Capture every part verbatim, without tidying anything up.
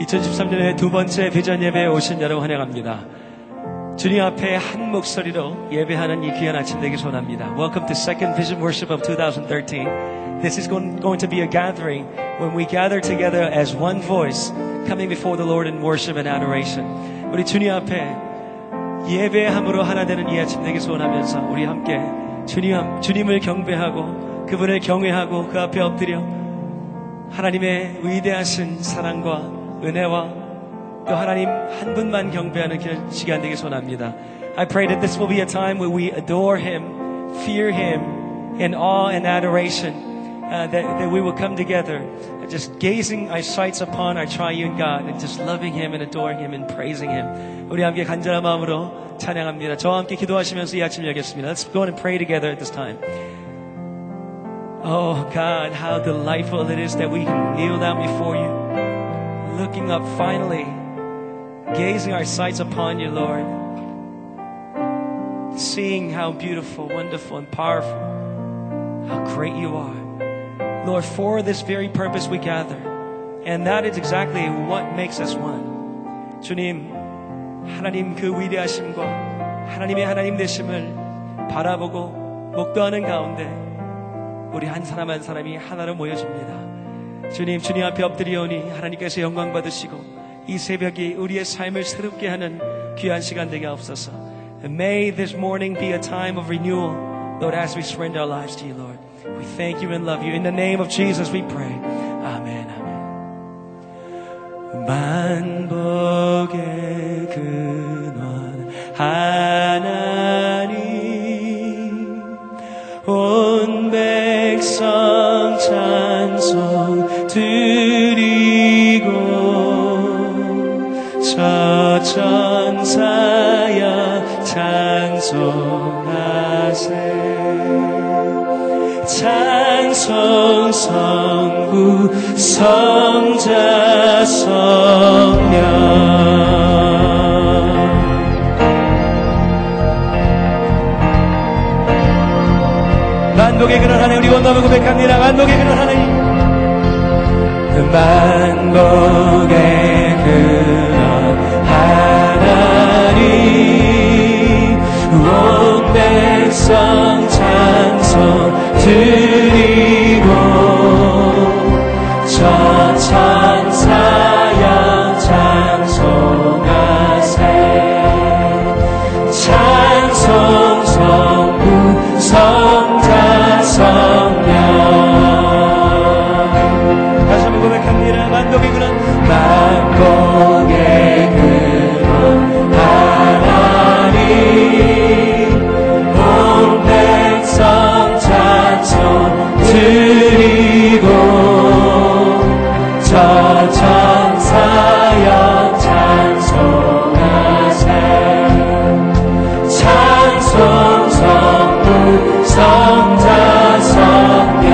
이천십삼 년의 두 번째 비전 예배에 오신 여러분 환영합니다. 주님 앞에 한 목소리로 예배하는 이 귀한 아침 되길 소원합니다. Welcome to Second Vision Worship of twenty thirteen. This is going to be a gathering when we gather together as one voice, coming before the Lord in worship and adoration. 우리 주님 앞에 예배함으로 하나 되는 이 아침 되길 소원하면서 우리 함께 주님, 주님을 경배하고 그분을 경외하고 그 앞에 엎드려 하나님의 위대하신 사랑과 은혜와 또 하나님 한 분만 경배하는 시간 되길 소원합니다. I pray that this will be a time where we adore Him, fear Him, in awe and adoration, uh, that, that we will come together, just gazing our sights upon our triune God, and just loving Him and adoring Him and praising Him. 우리 함께 간절한 마음으로 찬양합니다. 저와 함께 기도하시면서 이 아침 열겠습니다. Let's go and pray together at this time. Oh God, how delightful it is that we can kneel down before You. Looking up finally, gazing our sights upon You, Lord. Seeing how beautiful, wonderful, and powerful, how great You are. Lord, for this very purpose we gather. And that is exactly what makes us one. 주님, 하나님 그 위대하심과 하나님의 하나님 되심을 바라보고 목도하는 가운데 우리 한 사람 한 사람이 하나로 모여집니다. 주님, 주님 앞에 엎드리오니 하나님께서 영광 받으시고 이 새벽이 우리의 삶을 새롭게 하는 귀한 시간 되게 하옵소서. And may this morning be a time of renewal, Lord, as we surrender our lives to You, Lord. We thank You and love You. In the name of Jesus we pray. Amen. Amen. 만복의 근원 하나님 온 백성 찬송 드리고 저 천사여 찬송하세 찬송 성부 성자 성령 만복의 근원 하나님 우리 원망을 고백합니다. 만복의 근원 하나님 만복의 근원 하나님 온 백성 찬송 드리고 저 천사여 찬송하세 찬송 성부 성자 성령 만복의 근원 만복의 근원 하나님 온 백성 찬송 드리고 저 천사여 찬송하세 찬송 성부 성자 성령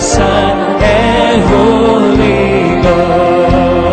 Son and Holy Ghost.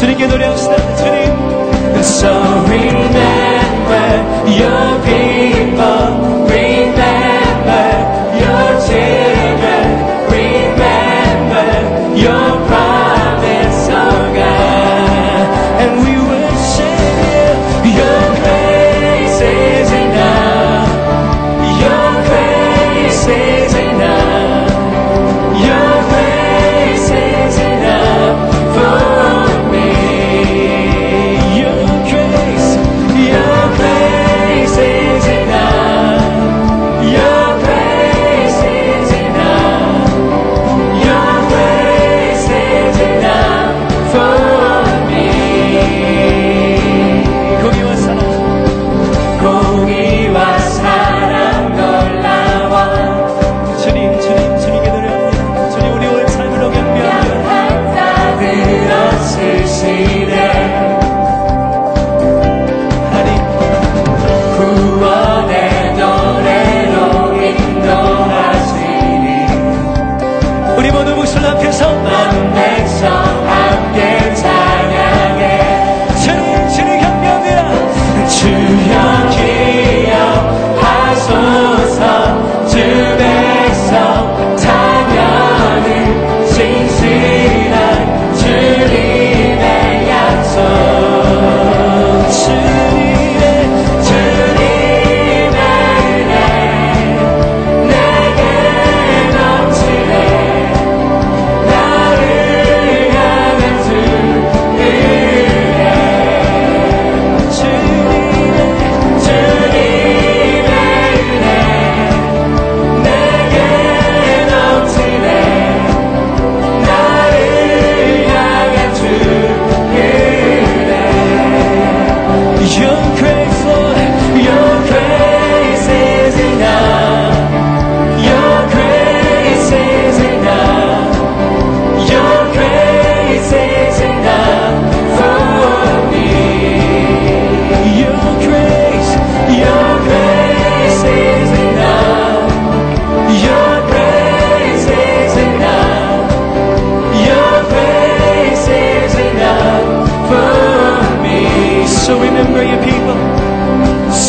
주님께 노래합시다. 주님. So remember your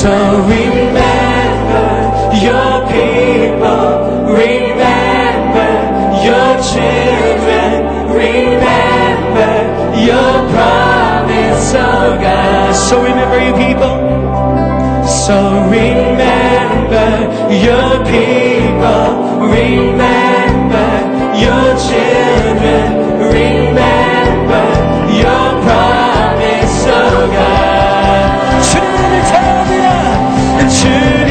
So remember your people, remember your children, remember your promise, oh God. So remember your people. So remember your people, remember your children, remember your promise, oh God. 주님을 찾으라, 주님. Our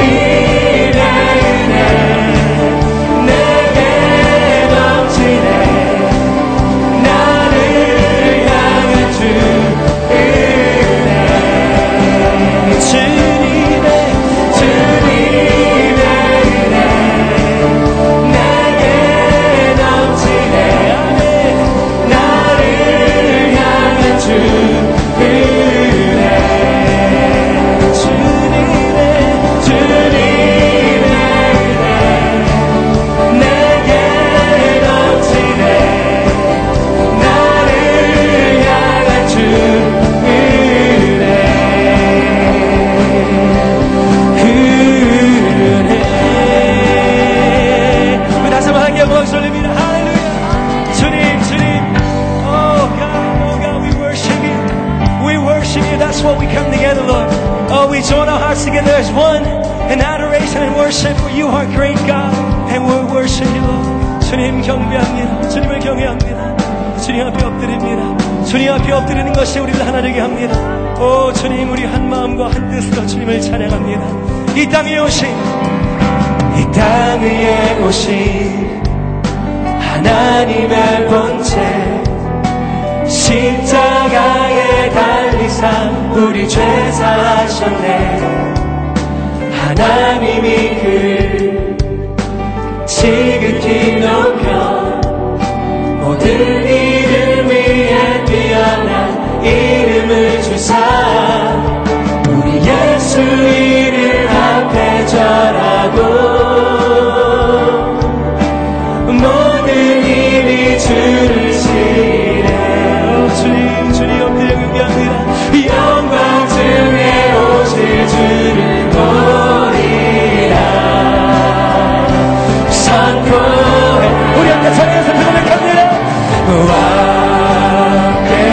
King.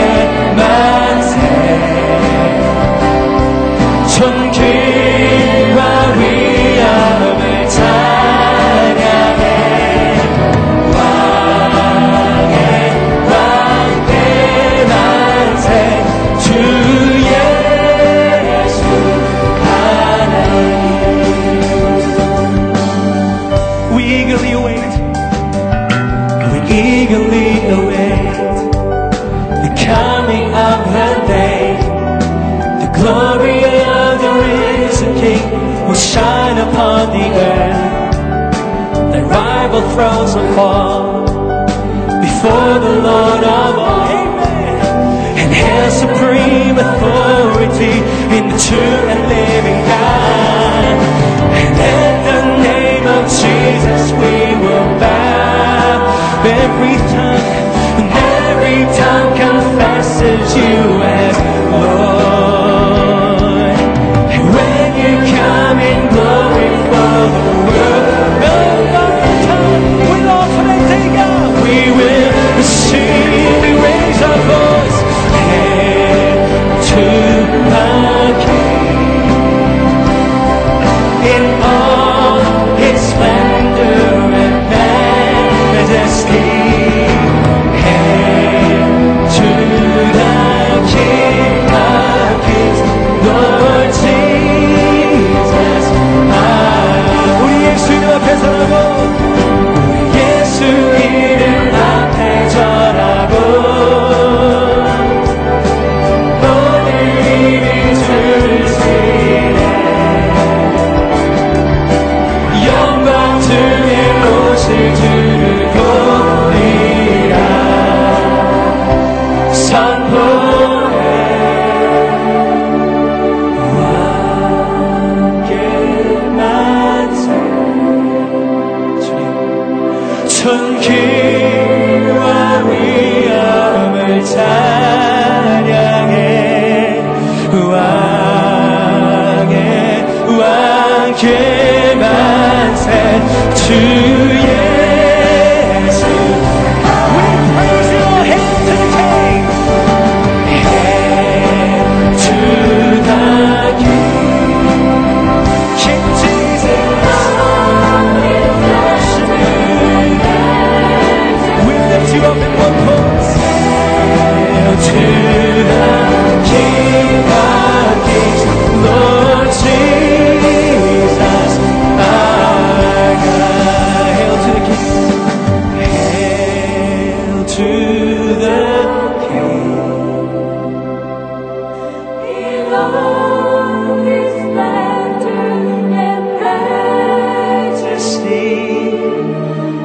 죄만 산 주 예수. We praise you, head to the king, head to the king, King Jesus. We lift you up in one voice, hail to the King of Kings, Lord Jesus, our God. Hail to the King, hail to the King. In all His splendor and majesty.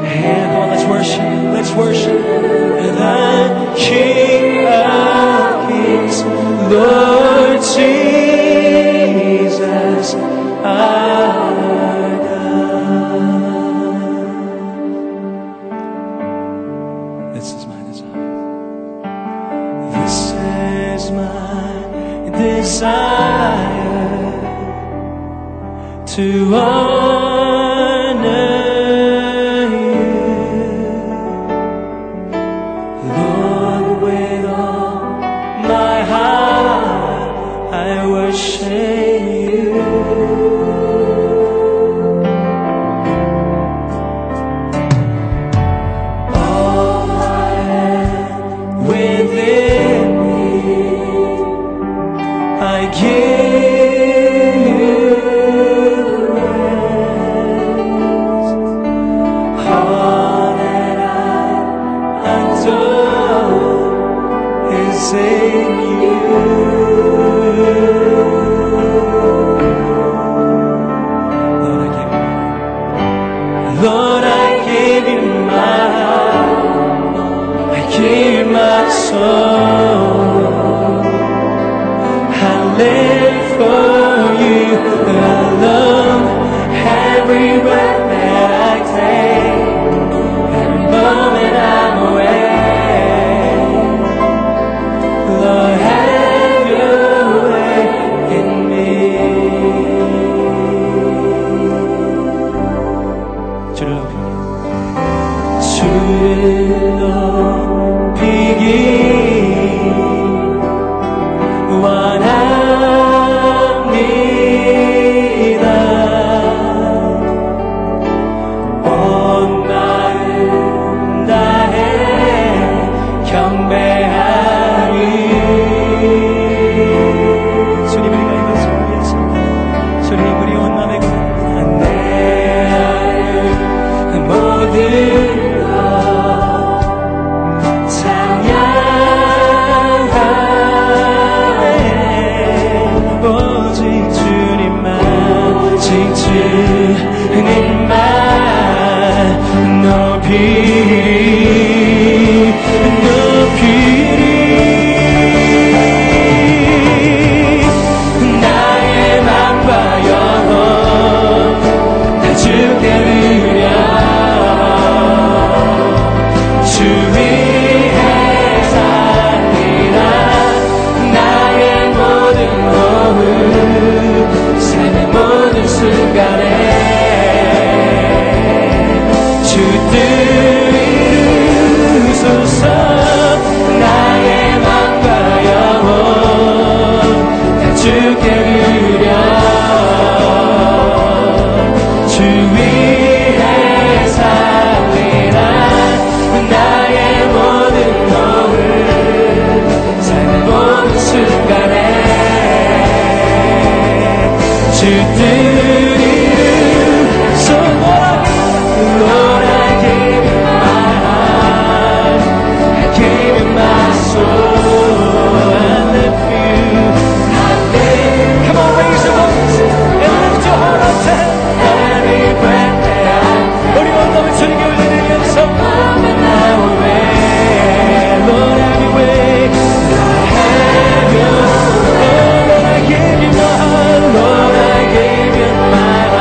And oh, let's worship, let's worship the King of Kings, Lord Jesus. This is my desire. This is my desire to honor you, Lord, with all my heart. I worship. Lord, I gave you my heart.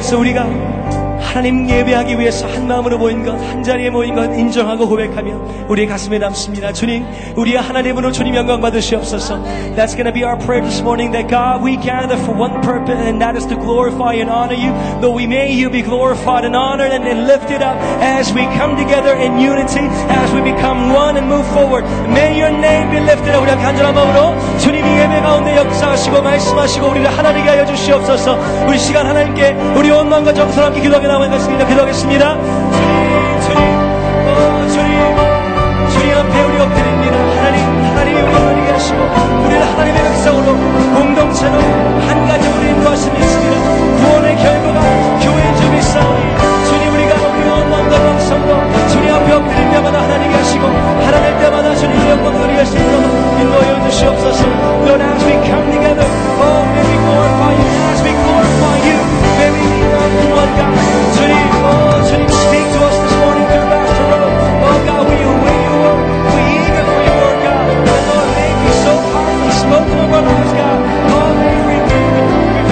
그래서 우리가 하나님 예배하기 위해서 한 마음으로 모인 것, 한 자리에 모인 것 인정하고 고백하며 우리의 가슴에 남습니다. 주님, 우리의 하나님으로 주님 영광 받으시옵소서. That's going to be our prayer this morning, that God, we gather for one purpose, and that is to glorify and honor you. Though we may you be glorified and honored and lifted up as we come together in unity, as we become one and move forward. May your name be lifted up. 우리가 간절한 마음으로 주님이 예배 가운데 역사하시고 말씀하시고 우리를 하나님께 하여 주시옵소서. 우리 시간 하나님께 우리 온 마음과 정성을 함께 기도하게 나옵니다. 기도하겠습니다. 기도하겠습니다. 주님, 주님, 어, 주님, 주님 앞에 우리 엎드립니다. 하나님, 하나님이 우리 하나님이 하시고, 우리는 하나님의 백성으로 공동체로 한 가지 우리 인도하심이 있습니다. 구원의 결과가 교회인 줄 믿사오니, 주님 우리가 우리 온 마음과 방성으로 주님 앞에 엎드릴 때마다 하나님이 하시고, 하나님 때마다 주님의 영광 우리가 수 있도록 인도하여 주시옵소서. Lord, as we come together, oh, may we glorify you, as we glorify you, may we be one God. Oh, 주님, speak to us this morning through Pastor Rowe. Oh, God, we await your word. We eagerly work, God. And Lord, may we so powerfully spoken over our lives, God. Oh, may we reveal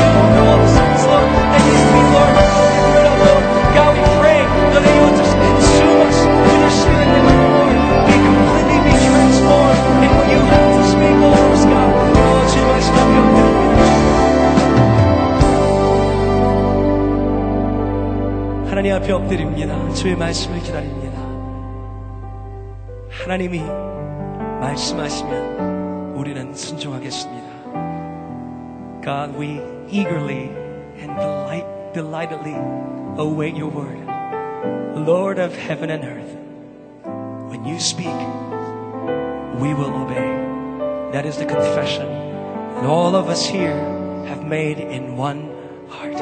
over all the saints, Lord. And these people are in the Spirit of the Lord. God, we pray that you would just consume us with your Spirit and your Lord. We completely be transformed in what you have to speak over us, God. Oh, Jesus, love you. 하나님 앞에 엎드립니다. 주의 말씀을 기다립니다. 하나님이 말씀하시면 우리는 순종하겠습니다. God, we eagerly and delight, delightedly await your word. Lord of heaven and earth, when you speak, we will obey. That is the confession that all of us here have made in one heart.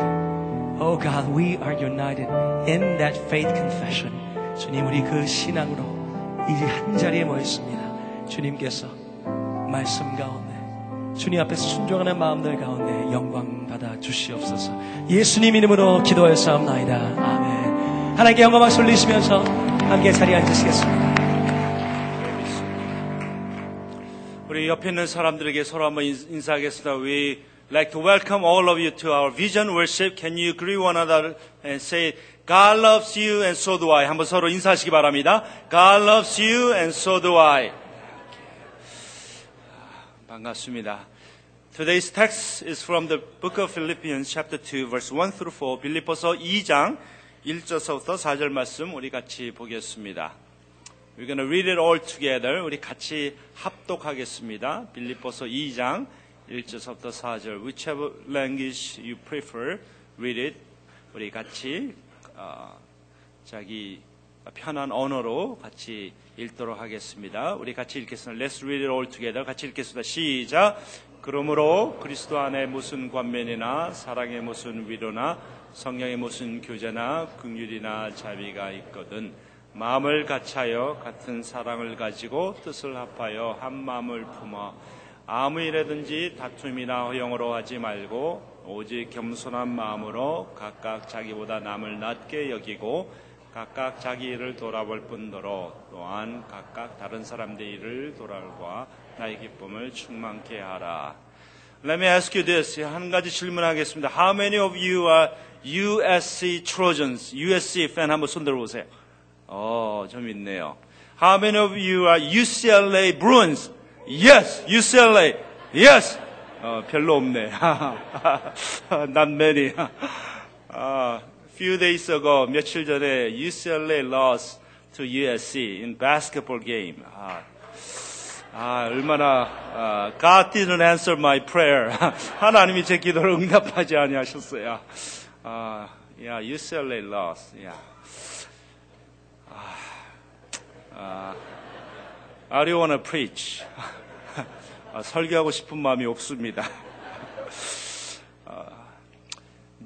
Oh God, we are united in that faith confession. 주님, 우리 그 신앙으로 이제 한 자리에 모였습니다. 주님께서 말씀 가운데, 주님 앞에서 순종하는 마음들 가운데 영광 받아 주시옵소서. 예수님 이름으로 기도하였사옵나이다. 아멘. 하나님께 영광 박수 올리시면서 함께 자리에 앉으시겠습니다. 우리 옆에 있는 사람들에게 서로 한번 인사하겠습니다. We like to welcome all of you to our vision worship. Can you agree one another and say, God loves you and so do I. 한번 서로 인사하시기 바랍니다. God loves you and so do I. 반갑습니다. Today's text is from the book of Philippians chapter two verse one through four. 빌립보서 이 장 일 절서부터 사 절 말씀 우리 같이 보겠습니다. We're going to read it all together. 우리 같이 합독하겠습니다. 빌립보서 이 장 일 절서부터 사 절. Whichever language you prefer, read it. 우리 같이 어, 자기 편한 언어로 같이 읽도록 하겠습니다. 우리 같이 읽겠습니다. Let's read it all together. 같이 읽겠습니다. 시작. 그러므로 그리스도 안에 무슨 관면이나 사랑의 무슨 위로나 성령의 무슨 교제나 긍휼이나 자비가 있거든 마음을 같이하여 같은 사랑을 가지고 뜻을 합하여 한 마음을 품어 아무 일에든지 다툼이나 허영으로 하지 말고 오직 겸손한 마음으로 각각 자기보다 남을 낮게 여기고 각각 자기 일을 돌아볼 뿐더러 또한 각각 다른 사람들의 일을 돌아볼과 나의 기쁨을 충만케 하라. Let me ask you this. 한 가지 질문하겠습니다. How many of you are U S C Trojans? U S C 팬 한번 손 들어보세요. 어, 좀 있네요. How many of you are U C L A Bruins? Yes, U C L A. Yes. 어, 별로 없네. Not many. uh, few days ago, 며칠 전에 U C L A lost to U S C in basketball game. 아, 아 얼마나 아, God didn't answer my prayer. 하나님이 제 기도를 응답하지 아니하셨어요. 아, yeah, U C L A lost. Yeah. 아, 아. I don't want to preach. 아, 설교하고 싶은 마음이 없습니다.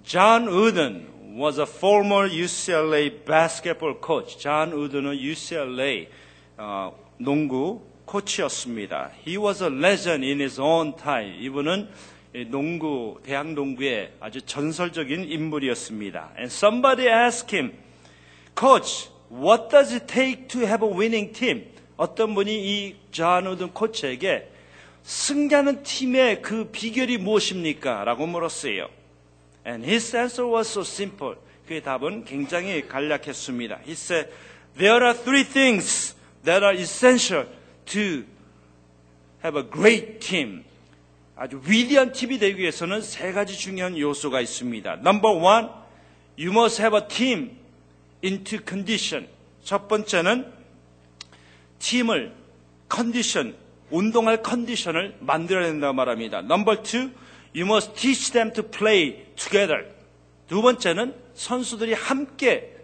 John Wooden was a former U C L A basketball coach. John Wooden은 U C L A 어, 농구 코치였습니다. He was a legend in his own time. 이분은 농구, 대학 농구의 아주 전설적인 인물이었습니다. And somebody asked him, Coach, what does it take to have a winning team? 어떤 분이 이 존 우든 코치에게 승리하는 팀의 그 비결이 무엇입니까? 라고 물었어요. And his answer was so simple. 그의 답은 굉장히 간략했습니다. He said, there are three things that are essential to have a great team. 아주 위대한 팀이 되기 위해서는 세 가지 중요한 요소가 있습니다. Number one, you must have a team into condition. 첫 번째는 팀을 컨디션, 운동할 컨디션을 만들어야 된다고 말합니다. Number two, you must teach them to play together. 두 번째는 선수들이 함께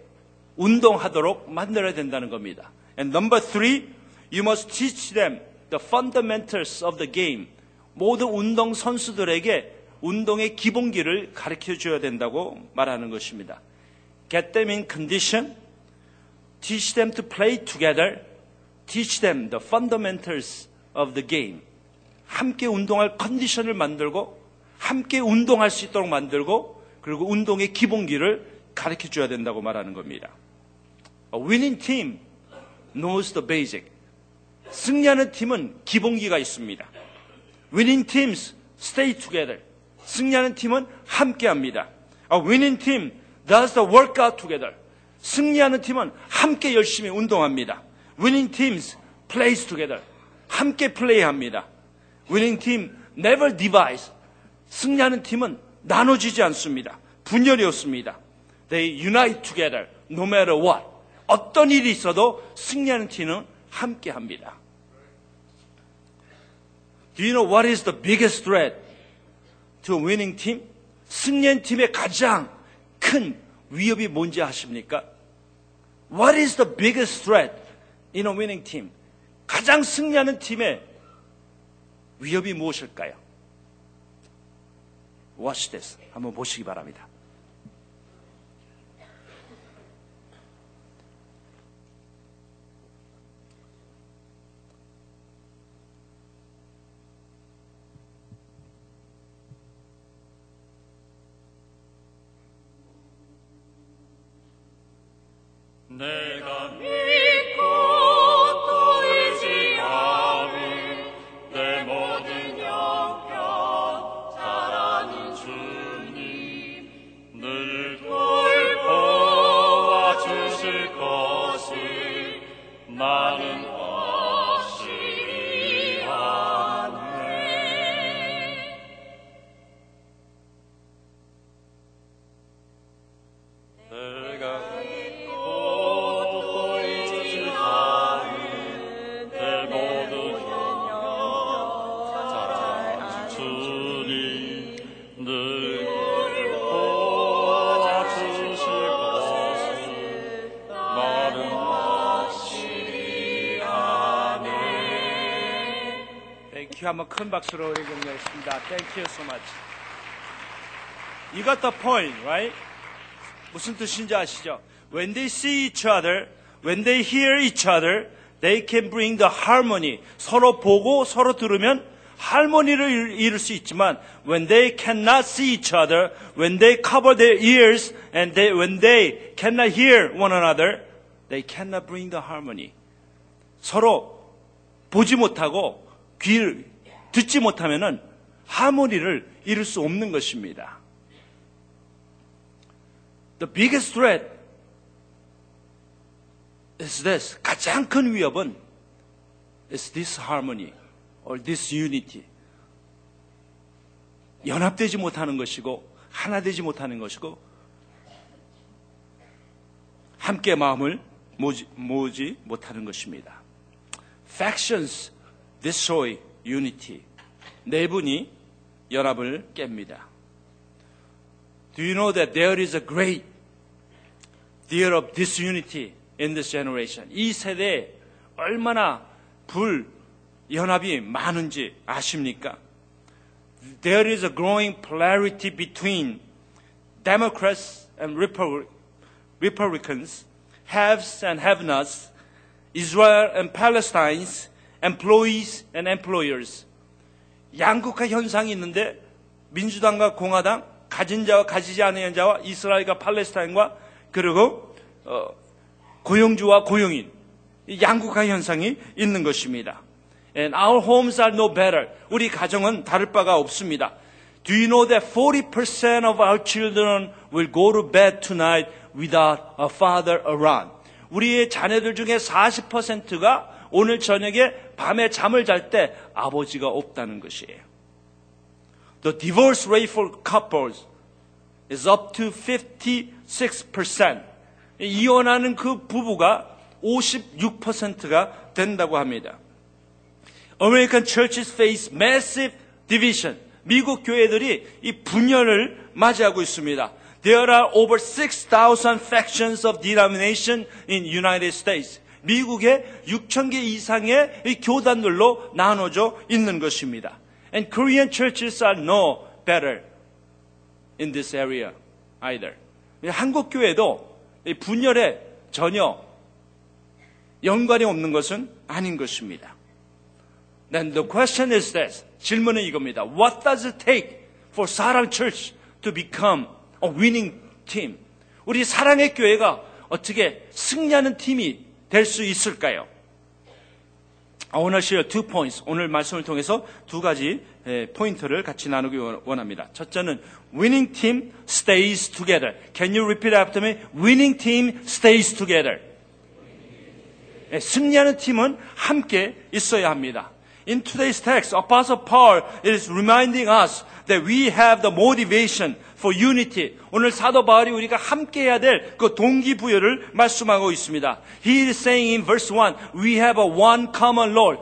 운동하도록 만들어야 된다는 겁니다. And number three, you must teach them the fundamentals of the game. 모든 운동 선수들에게 운동의 기본기를 가르쳐줘야 된다고 말하는 것입니다. Get them in condition, teach them to play together, teach them the fundamentals of the game. 함께 운동할 컨디션을 만들고 함께 운동할 수 있도록 만들고 그리고 운동의 기본기를 가르쳐줘야 된다고 말하는 겁니다. A winning team knows the basic. 승리하는 팀은 기본기가 있습니다. Winning teams stay together. 승리하는 팀은 함께합니다. A winning team does the workout together. 승리하는 팀은 함께 열심히 운동합니다. Winning teams plays together. 함께 플레이합니다. Winning team never divides. 승리하는 팀은 나눠지지 않습니다. 분열이 없습니다. They unite together no matter what. 어떤 일이 있어도 승리하는 팀은 함께합니다. Do you know what is the biggest threat to a winning team? 승리한 팀의 가장 큰 위협이 뭔지 아십니까? What is the biggest threat in a winning team? 가장 승리하는 팀의 위협이 무엇일까요? Watch this. 한번 보시기 바랍니다. 내가 믿고 또 의지하는 내 모든 영역 자라는 주님 늘 돌보아 주실 것을 나는 확실히 아네. 내가 한번 큰 박수로 읽어드리겠습니다. Thank you so much. You got the point, right? 무슨 뜻인지 아시죠? When they see each other, when they hear each other, they can bring the harmony. 서로 보고 서로 들으면 할머니를 이룰 수 있지만 when they cannot see each other, when they cover their ears, and they, when they cannot hear one another, they cannot bring the harmony. 서로 보지 못하고 귀를 듣지 못하면은 하모니를 이룰 수 없는 것입니다. The biggest threat is this. 가장 큰 위협은 is this harmony or this unity. 연합되지 못하는 것이고 하나 되지 못하는 것이고 함께 마음을 모으지, 모으지 못하는 것입니다. Factions destroy unity. 내분이 연합을 깹니다. Do you know that there is a great deal of disunity in this generation? 이 세대에 얼마나 불연합이 많은지 아십니까? There is a growing polarity between Democrats and Republicans, haves and have-nots, Israel and Palestinians, employees and employers. 양극화 현상이 있는데 민주당과 공화당, 가진 자와 가지지 않은 자와 이스라엘과 팔레스타인과 그리고 어, 고용주와 고용인, 이 양극화 현상이 있는 것입니다. And our homes are no better. 우리 가정은 다를 바가 없습니다. Do you know that forty percent of our children will go to bed tonight without a father around? 우리의 자녀들 중에 사십 퍼센트가 오늘 저녁에 밤에 잠을 잘 때 아버지가 없다는 것이에요. The divorce rate for couples is up to fifty-six percent. 이혼하는 그 부부가 오십육 퍼센트가 된다고 합니다. American churches face massive division. 미국 교회들이 이 분열을 맞이하고 있습니다. There are over six thousand factions of denomination in the United States. 미국에 육천 개 이상의 이 교단들로 나눠져 있는 것입니다. And Korean churches are no better in this area either. 한국 교회도 분열에 전혀 연관이 없는 것은 아닌 것입니다. Then the question is this. 질문은 이겁니다. What does it take for 사랑 church to become a winning team? 우리 사랑의 교회가 어떻게 승리하는 팀이 될 수 있을까요? I want to share two points. 오늘 말씀을 통해서 두 가지 포인트를 같이 나누기 원합니다. 첫째는 winning team stays together. Can you repeat after me? Winning team stays together. 승리하는 팀은 함께 있어야 합니다. In today's text, Apostle Paul is reminding us that we have the motivation for unity. 오늘 사도 바울이 우리가 함께 해야 될 그 동기부여를 말씀하고 있습니다. He is saying in verse one, we have a one common Lord.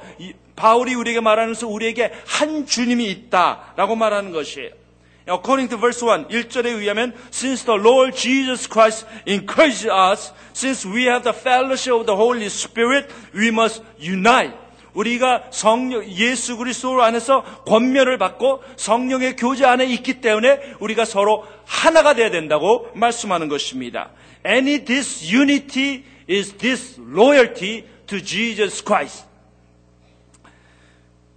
바울이 우리에게 말하면서 우리에게 한 주님이 있다라고 말하는 것이에요. According to verse one, 일 절에 의하면 Since the Lord Jesus Christ encourages us, since we have the fellowship of the Holy Spirit, we must unite. 우리가 성령 예수 그리스도 안에서 권면을 받고 성령의 교제 안에 있기 때문에 우리가 서로 하나가 돼야 된다고 말씀하는 것입니다. And this unity is this loyalty to Jesus Christ.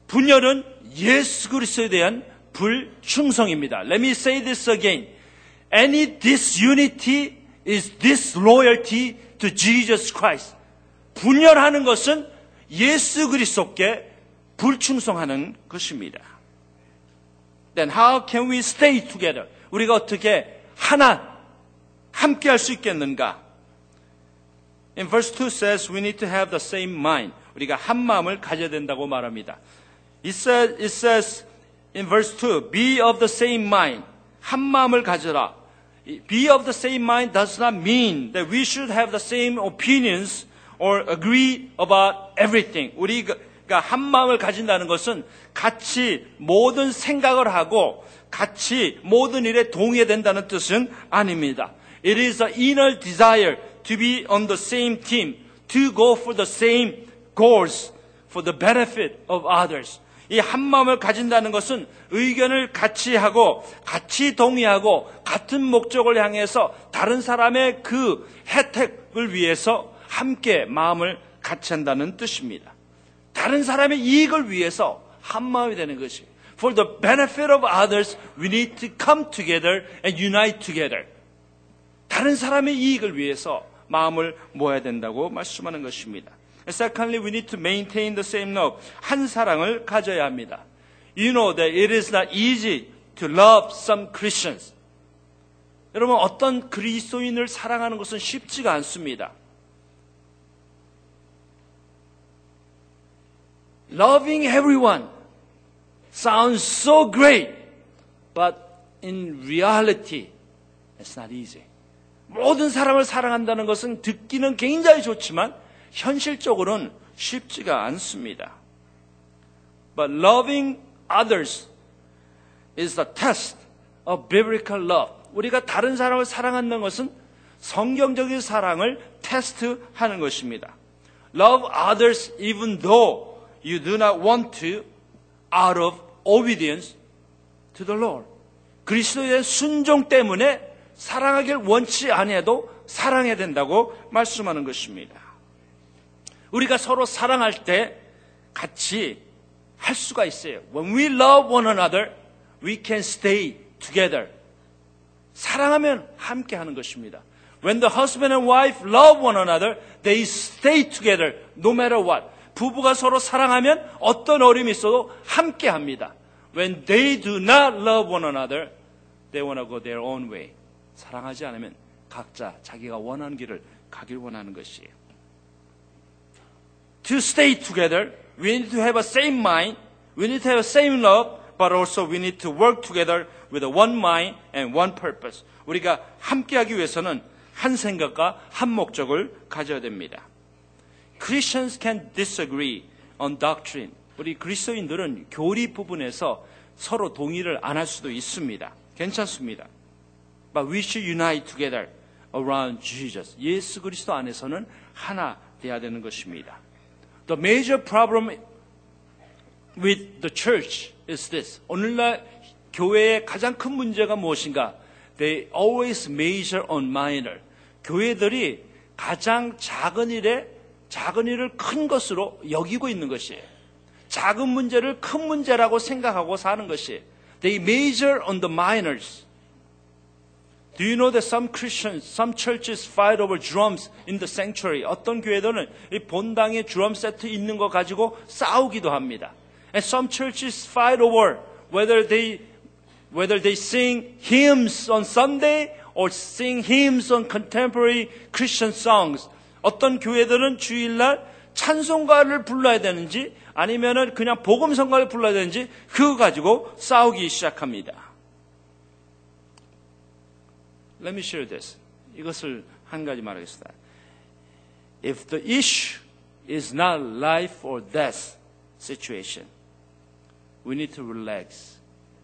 분열은 예수 그리스도에 대한 불충성입니다. Let me say this again. And this unity is this loyalty to Jesus Christ. 분열하는 것은 예수 그리스도께 불충성하는 것입니다. Then how can we stay together? 우리가 어떻게 하나 함께 할 수 있겠는가? In verse two says we need to have the same mind. 우리가 한 마음을 가져야 된다고 말합니다. It says, it says in verse two, be of the same mind. 한 마음을 가져라. Be of the same mind does not mean that we should have the same opinions or agree about everything. 우리가 한 마음을 가진다는 것은 같이 모든 생각을 하고 같이 모든 일에 동의된다는 뜻은 아닙니다. It is an inner desire to be on the same team, to go for the same goals, for the benefit of others. 이 한 마음을 가진다는 것은 의견을 같이 하고 같이 동의하고 같은 목적을 향해서 다른 사람의 그 혜택을 위해서 함께 마음을 같이 한다는 뜻입니다. 다른 사람의 이익을 위해서 한마음이 되는 것이. For the benefit of others, we need to come together and unite together. 다른 사람의 이익을 위해서 마음을 모아야 된다고 말씀하는 것입니다. Secondly, we need to maintain the same love. 한 사랑을 가져야 합니다. You know that it is not easy to love some Christians. 여러분, 어떤 그리스도인을 사랑하는 것은 쉽지가 않습니다. Loving everyone sounds so great, but in reality, it's not easy. 모든 사람을 사랑한다는 것은 듣기는 굉장히 좋지만 현실적으로는 쉽지가 않습니다. But loving others is the test of biblical love. 우리가 다른 사람을 사랑한다는 것은 성경적인 사랑을 테스트하는 것입니다. Love others even though You do not want to out of obedience to the Lord. 그리스도에 대한 순종 때문에 사랑하길 원치 않아도 사랑해야 된다고 말씀하는 것입니다. 우리가 서로 사랑할 때 같이 할 수가 있어요. When we love one another, we can stay together. 사랑하면 함께 하는 것입니다. When the husband and wife love one another, they stay together no matter what. 부부가 서로 사랑하면 어떤 어려움이 있어도 함께합니다. When they do not love one another, they want to go their own way. 사랑하지 않으면 각자 자기가 원하는 길을 가길 원하는 것이에요. To stay together, we need to have a same mind, we need to have a same love, but also we need to work together with a one mind and one purpose. 우리가 함께하기 위해서는 한 생각과 한 목적을 가져야 됩니다. Christians can disagree on doctrine. 우리 그리스도인들은 교리 부분에서 서로 동의를 안 할 수도 있습니다. 괜찮습니다. But we should unite together around Jesus. 예수 그리스도 안에서는 하나 돼야 되는 것입니다. The major problem with the church is this. 오늘날 교회의 가장 큰 문제가 무엇인가? They always measure on minor. 교회들이 가장 작은 일에 작은 일을 큰 것으로 여기고 있는 것이에요. 작은 문제를 큰 문제라고 생각하고 사는 것이에요. They measure on the minors. Do you know that some Christians, some churches fight over drums in the sanctuary? 어떤 교회들은 이 본당에 드럼 세트 있는 거 가지고 싸우기도 합니다. And some churches fight over whether they whether they sing hymns on Sunday or sing hymns on contemporary Christian songs. 어떤 교회들은 주일날 찬송가를 불러야 되는지 아니면은 그냥 복음성가를 불러야 되는지 그거 가지고 싸우기 시작합니다. Let me share this. 이것을 한 가지 말하겠습니다. If the issue is not life or death situation, we need to relax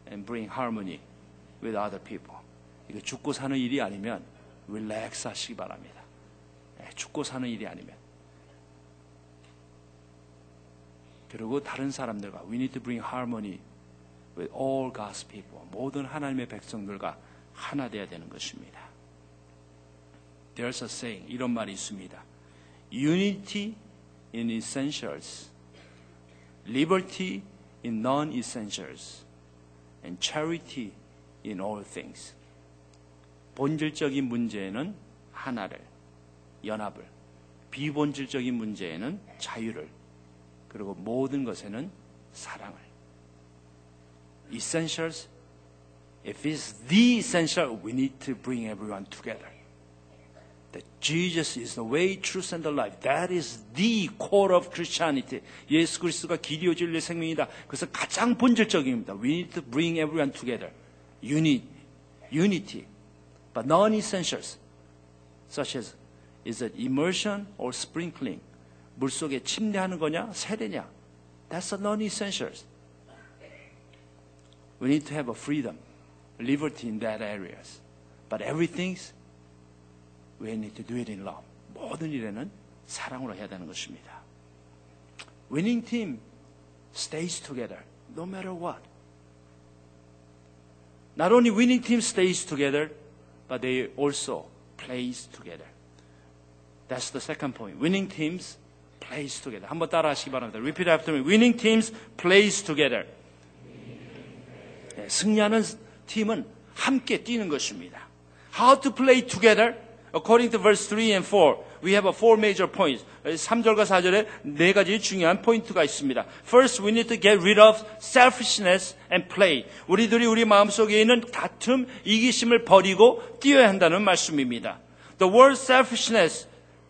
and bring harmony with other people. 이거 죽고 사는 일이 아니면 릴렉스 하시기 바랍니다. 죽고 사는 일이 아니면. 그리고 다른 사람들과 We need to bring harmony with all God's people. 모든 하나님의 백성들과 하나 돼야 되는 것입니다. There's a saying, 이런 말이 있습니다. Unity in essentials, liberty in non-essentials, and charity in all things. 본질적인 문제에는 하나를, 연합을, 비본질적인 문제에는 자유를, 그리고 모든 것에는 사랑을. Essentials, if it's the essential, we need to bring everyone together. That Jesus is the way, truth, and the life. That is the core of Christianity. 예수 그리스도가 길이요 진리의 생명이다. 그래서 가장 본질적입니다. We need to bring everyone together. Unity, unity, but non-essentials, such as Is it immersion or sprinkling? 물 속에 침례하는 거냐? 세례냐? That's a non-essentials. We need to have a freedom, liberty in that areas. But everything, we need to do it in love. 모든 일에는 사랑으로 해야 되는 것입니다. Winning team stays together, no matter what. Not only winning team stays together, but they also plays together. That's the second point. Winning teams plays together. 한번 따라 하시기 바랍니다. Repeat after me. Winning teams plays together. 네, 승리하는 팀은 함께 뛰는 것입니다. How to play together? According to verse three and four, we have a four major points. 삼 절과 사 절에 네 가지 중요한 포인트가 있습니다. First, we need to get rid of selfishness and play. 우리들이 우리 마음속에 있는 다툼, 이기심을 버리고 뛰어야 한다는 말씀입니다. The word selfishness,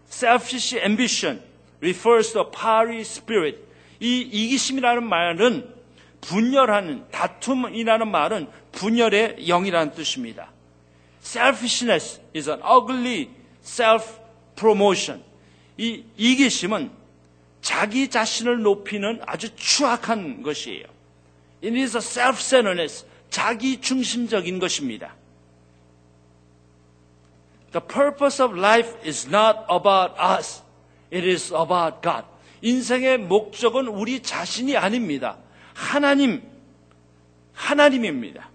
selfish ambition refers to a party spirit. 이 이기심이라는 말은 분열하는, 다툼이라는 말은 분열의 영이라는 뜻입니다. Selfishness is an ugly self-promotion. 이 이기심은 자기 자신을 높이는 아주 추악한 것이에요. It is a self-centeredness, 자기 중심적인 것입니다. The purpose of life is not about us. It is about God. 인생의 목적은 우리 자신이 아닙니다. 하나님, 하나님입니다.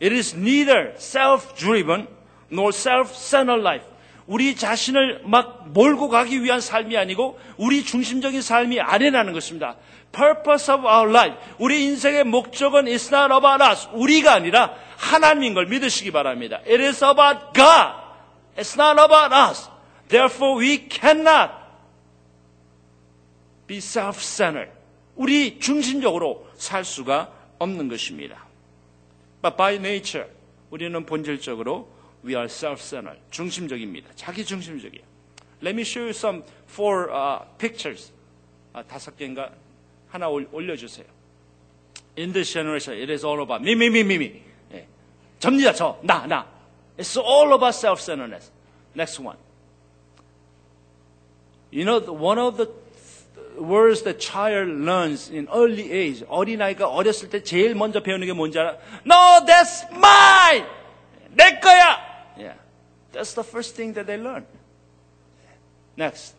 It is neither self-driven nor self-centered life. 우리 자신을 막 몰고 가기 위한 삶이 아니고 우리 중심적인 삶이 아니라는 것입니다. Purpose of our life. 우리 인생의 목적은 is not about us. 우리가 아니라 하나님인 걸 믿으시기 바랍니다. It is about God. It's not about us. Therefore, we cannot be self-centered. 우리 중심적으로 살 수가 없는 것입니다. But by nature, 우리는 본질적으로 we are self-centered, 중심적입니다. 자기 중심적이에요. Let me show you some four uh, pictures. 아, 다섯 개인가 하나 올려주세요. In this generation, it is all about me, me, me, me, me. 예. 접니다, 저, 나, 나. It's all about self-centeredness. Next one. You know, one of the words that child learns in early age, 어린아이가 어렸을 때 제일 먼저 배우는 게 뭔지 알아? No, that's mine! 내 거야! Yeah. That's the first thing that they learn. Next.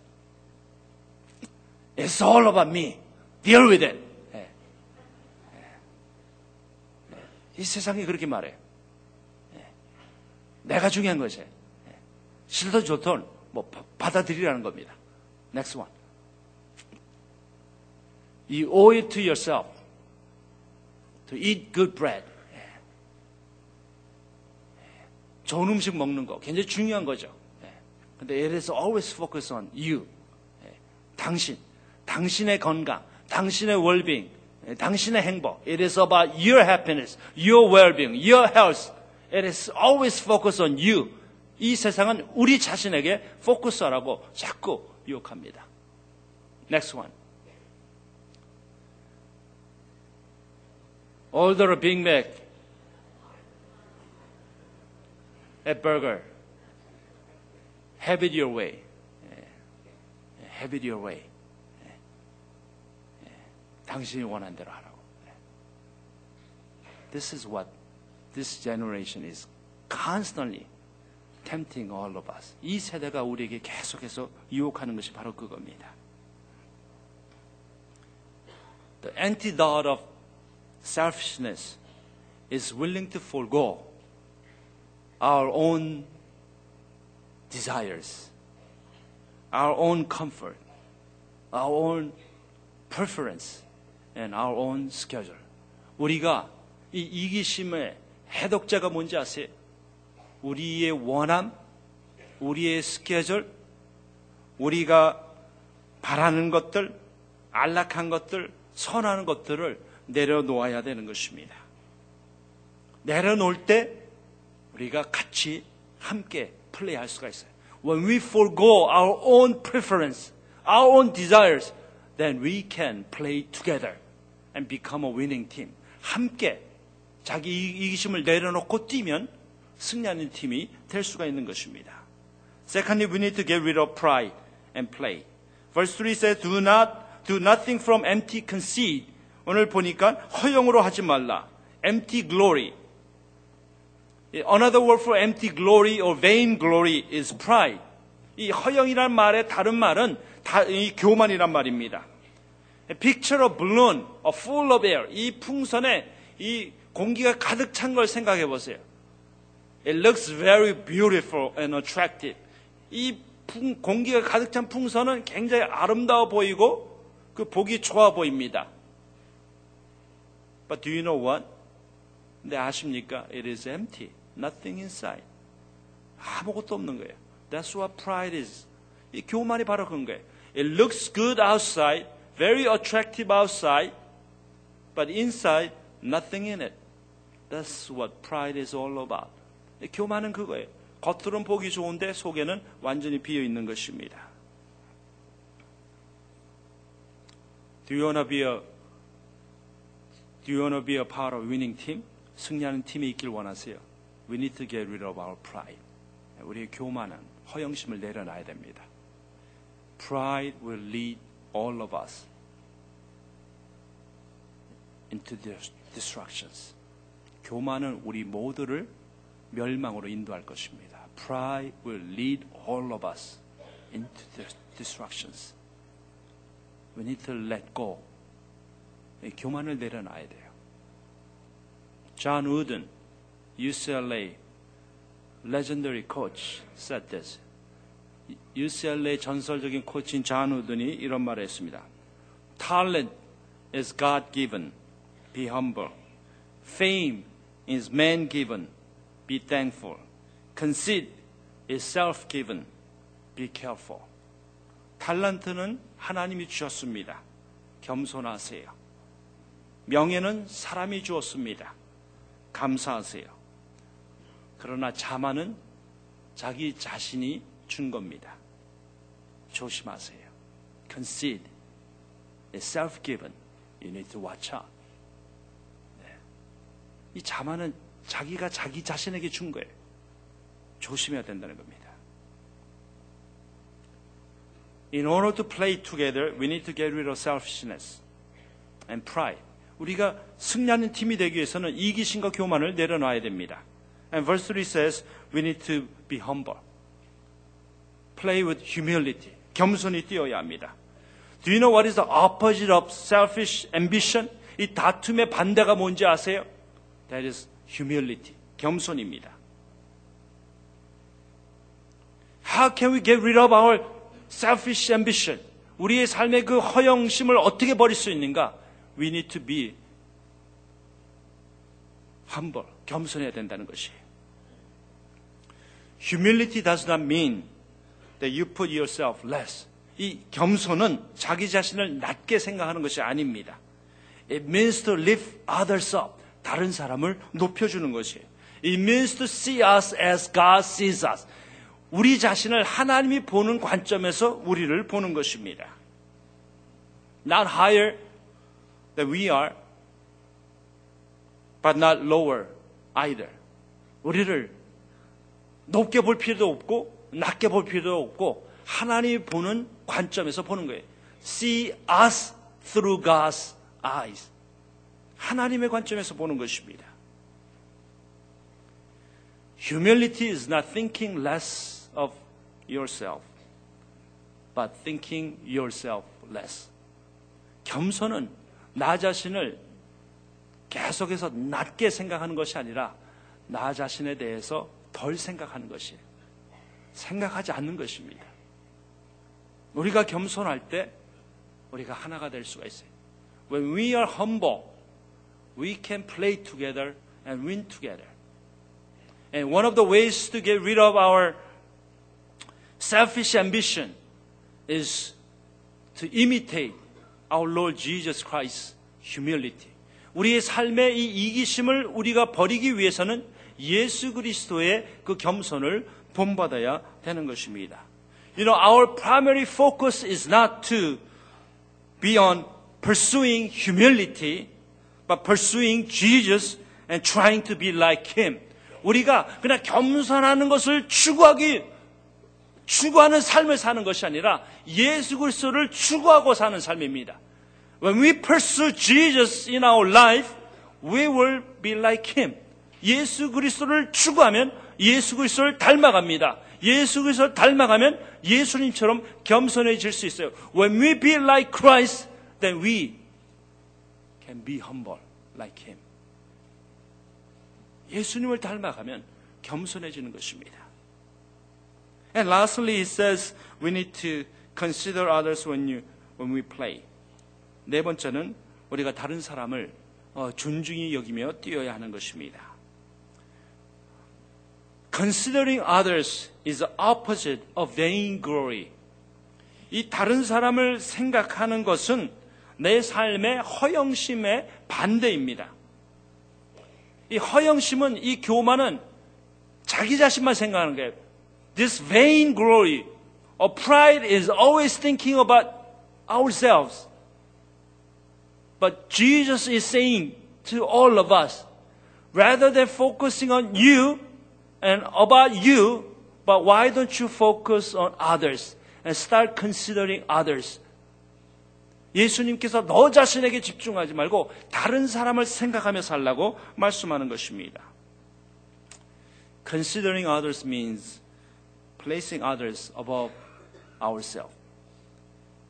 It's all about me. Deal with it. Yeah. Yeah. 이 세상이 그렇게 말해요. Yeah. 내가 중요한 것이. Yeah. 싫든 좋든 뭐 받아들이라는 겁니다. Next one. You owe it to yourself to eat good bread. Yeah. Yeah. 좋은 음식 먹는 거 굉장히 중요한 거죠. Yeah. 근데 it is always focused on you. Yeah. 당신. 당신의 건강, 당신의 well-being, 당신의 행복. It is about your happiness, your well-being, your health. It is always focused on you. 이 세상은 우리 자신에게 포커스하라고 자꾸 유혹합니다. Next one. Order a Big Mac, a burger. Have it your way. Have it your way. 당신이 원하는 대로 하라고. This is what this generation is constantly tempting all of us. 이 세대가 우리에게 계속해서 유혹하는 것이 바로 그겁니다. The antidote of selfishness is willing to forego our own desires, our own comfort, our own preference, and our own schedule. 우리가 이 이기심의 해독제가 뭔지 아세요? 우리의 원함, 우리의 스케줄, 우리가 바라는 것들, 안락한 것들, 선하는 것들을 내려놓아야 되는 것입니다. 내려놓을 때 우리가 같이 함께 플레이할 수가 있어요. When we forego our own preference, our own desires, then we can play together and become a winning team. 함께 자기 이기심을 내려놓고 뛰면 승리하는 팀이 될 수가 있는 것입니다. Secondly, we need to get rid of pride and play. Verse three says, do not do nothing from empty conceit. 오늘 보니까 허영으로 하지 말라. Empty glory. Another word for empty glory or vain glory is pride. 이 허영이란 말의 다른 말은 다, 이 교만이란 말입니다. A picture of balloon, a full of air. 이 풍선에 이 공기가 가득 찬 걸 생각해 보세요. It looks very beautiful and attractive. 이 풍, 공기가 가득 찬 풍선은 굉장히 아름다워 보이고 그 보기 좋아 보입니다. But do you know what? 근데 아십니까? It is empty. Nothing inside. 아무것도 없는 거예요. That's what pride is. 이 교만이 바로 그런 거예요. It looks good outside, very attractive outside, but inside, nothing in it. That's what pride is all about. 교만은 그거예요. 겉으로는 보기 좋은데 속에는 완전히 비어있는 것입니다. Do you wanna be a, do you wanna be a part of winning team? 승리하는 팀이 있길 원하세요. We need to get rid of our pride. 우리의 교만은 허영심을 내려놔야 됩니다. Pride will lead all of us into destructions. 교만은 우리 모두를 멸망으로 인도할 것입니다. Pride will lead all of us into destructions. We need to let go. 교만을 내려놔야 돼요. John Wooden, U C L A legendary coach, said this. U C L A 전설적인 코치인 존 우든이 이런 말을 했습니다. Talent is God-given. Be humble. Fame is man-given. Be thankful. Conceit is self-given. Be careful. 탤런트는 하나님이 주셨습니다. 겸손하세요. 명예는 사람이 주었습니다. 감사하세요. 그러나 자만은 자기 자신이 준 겁니다. 조심하세요. Conceit is self-given. You need to watch out. 네. 이 자만은 자기가 자기 자신에게 준 거예요. 조심해야 된다는 겁니다. In order to play together, we need to get rid of selfishness and pride. 우리가 승리하는 팀이 되기 위해서는 이기심과 교만을 내려놔야 됩니다. And verse three says, we need to be humble. Play with humility. 겸손히 뛰어야 합니다. Do you know what is the opposite of selfish ambition? 이 다툼의 반대가 뭔지 아세요? That is humility. 겸손입니다. How can we get rid of our selfish ambition? 우리의 삶의 그 허영심을 어떻게 버릴 수 있는가? We need to be humble. 겸손해야 된다는 것이에요. Humility does not mean that you put yourself less. 이 겸손은 자기 자신을 낮게 생각하는 것이 아닙니다. It means to lift others up. 다른 사람을 높여주는 것이에요. It means to see us as God sees us. 우리 자신을 하나님이 보는 관점에서 우리를 보는 것입니다. Not higher than we are, but not lower either. 우리를 높게 볼 필요도 없고 낮게 볼 필요도 없고 하나님이 보는 관점에서 보는 거예요. See us through God's eyes. 하나님의 관점에서 보는 것입니다. Humility is not thinking less of yourself, but thinking yourself less. 겸손은 나 자신을 계속해서 낮게 생각하는 것이 아니라 나 자신에 대해서 덜 생각하는 것이에요. 생각하지 않는 것입니다. 우리가 겸손할 때 우리가 하나가 될 수가 있어요. When we are humble, we can play together and win together. And one of the ways to get rid of our selfish ambition is to imitate our Lord Jesus Christ's humility. 우리의 삶의 이 이기심을 우리가 버리기 위해서는 예수 그리스도의 그 겸손을 본받아야 되는 것입니다. You know, our primary focus is not to be on pursuing humility, but pursuing Jesus and trying to be like Him. 우리가 그냥 겸손하는 것을 추구하기, 추구하는 삶을 사는 것이 아니라 예수 그리스도를 추구하고 사는 삶입니다. When we pursue Jesus in our life, we will be like Him. 예수 그리스도를 추구하면 예수 그리스도를 닮아갑니다. 예수 그리스도를 닮아가면 예수님처럼 겸손해질 수 있어요. When we be like Christ, then we can be humble like Him. 예수님을 닮아가면 겸손해지는 것입니다. And lastly, it says we need to consider others when you when we play. 네 번째는 우리가 다른 사람을 존중히 여기며 뛰어야 하는 것입니다. Considering others is the opposite of vainglory. 이 다른 사람을 생각하는 것은 내 삶의 허영심의 반대입니다. 이 허영심은, 이 교만은 자기 자신만 생각하는 거예요. This vain glory or pride is always thinking about ourselves. But Jesus is saying to all of us, rather than focusing on you and about you, but why don't you focus on others and start considering others? 예수님께서 너 자신에게 집중하지 말고 다른 사람을 생각하며 살라고 말씀하는 것입니다. Considering others means placing others above ourselves.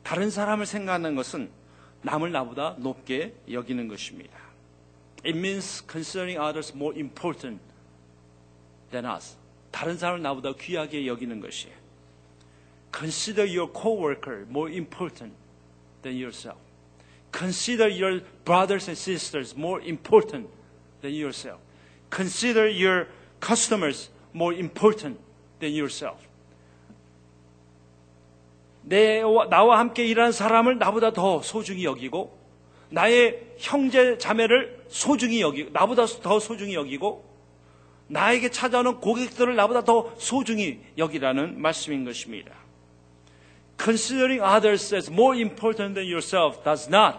다른 사람을 생각하는 것은 남을 나보다 높게 여기는 것입니다. It means considering others more important than us. 다른 사람을 나보다 귀하게 여기는 것이에요. Consider your co-worker more important than yourself. Consider your brothers and sisters more important than yourself. Consider your customers more important than yourself. 내, 나와 함께 일하는 사람을 나보다 더 소중히 여기고 나의 형제 자매를 소중히 여기고 나보다 더 소중히 여기고 나에게 찾아오는 고객들을 나보다 더 소중히 여기라는 말씀인 것입니다. Considering others as more important than yourself does not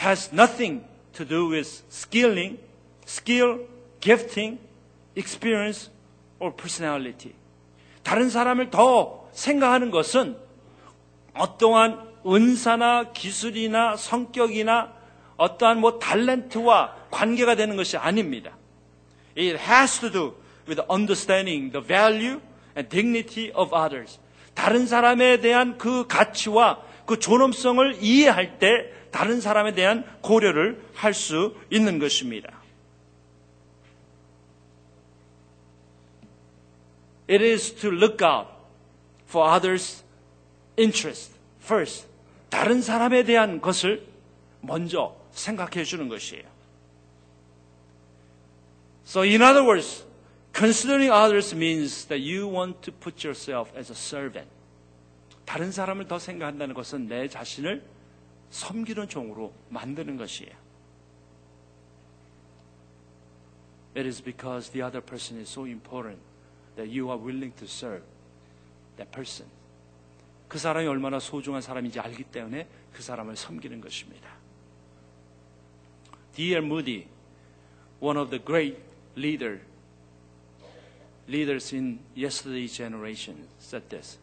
has nothing to do with skilling, skill, gifting, experience or personality. 다른 사람을 더 생각하는 것은 어떠한 은사나 기술이나 성격이나 어떠한 뭐 탤런트와 관계가 되는 것이 아닙니다. It has to do with understanding the value and dignity of others. 다른 사람에 대한 그 가치와 그 존엄성을 이해할 때 다른 사람에 대한 고려를 할 수 있는 것입니다. It is to look out for others' interest first. 다른 사람에 대한 것을 먼저 생각해 주는 것이에요. So in other words, considering others means that you want to put yourself as a servant. 다른 사람을 더 생각한다는 것은 내 자신을 섬기는 종으로 만드는 것이에요. It is because the other person is so important that you are willing to serve that person. 그 사람이 얼마나 소중한 사람인지 알기 때문에 그 사람을 섬기는 것입니다. D L Moody, one of the great leader, leaders in yesterday's generation, said this.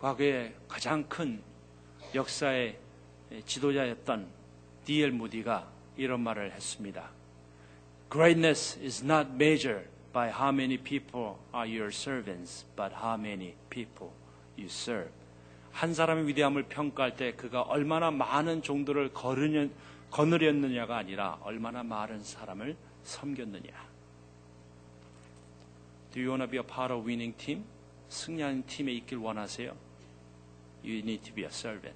과거의 가장 큰 역사의 지도자였던 D L 무디가 이런 말을 했습니다. Greatness is not measured by how many people are your servants, but how many people you serve. 한 사람의 위대함을 평가할 때 그가 얼마나 많은 종들을 거느렸느냐가 아니라 얼마나 많은 사람을 섬겼느냐. Do you want to be a part of winning team? 승리하는 팀에 있길 원하세요? You need to be a servant.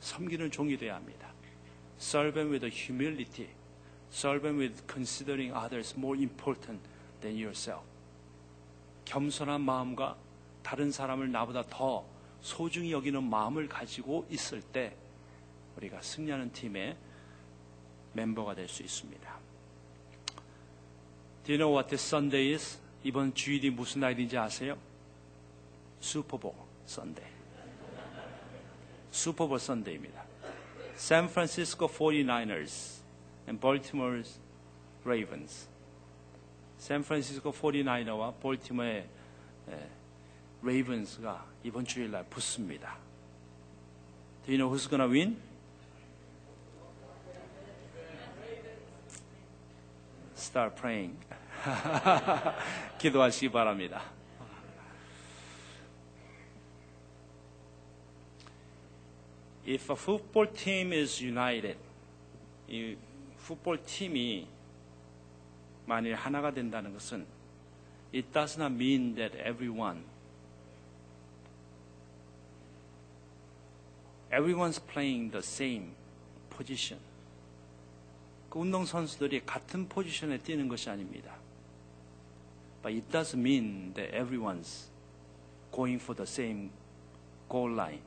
섬기는 종이 되어야 합니다. Servant with a humility. Servant with considering others more important than yourself. 겸손한 마음과 다른 사람을 나보다 더 소중히 여기는 마음을 가지고 있을 때 우리가 승리하는 팀의 멤버가 될 수 있습니다. Do you know what this Sunday is? 이번 주일이 무슨 날인지 아세요? 슈퍼볼 선데이. 슈퍼볼 선데이입니다. San Francisco forty-niners and Baltimore Ravens. 샌프란시스코 포티나이너와 볼티모어의 레이븐스가 이번 주일날 붙습니다. Do you know who's gonna win? Start praying. 기도하시기 바랍니다. If a football team is united, 이 풋볼 팀이 만일 하나가 된다는 것은 it does not mean that everyone everyone's playing the same position. 그 운동 선수들이 같은 포지션에 뛰는 것이 아닙니다. But it does mean that everyone's going for the same goal line.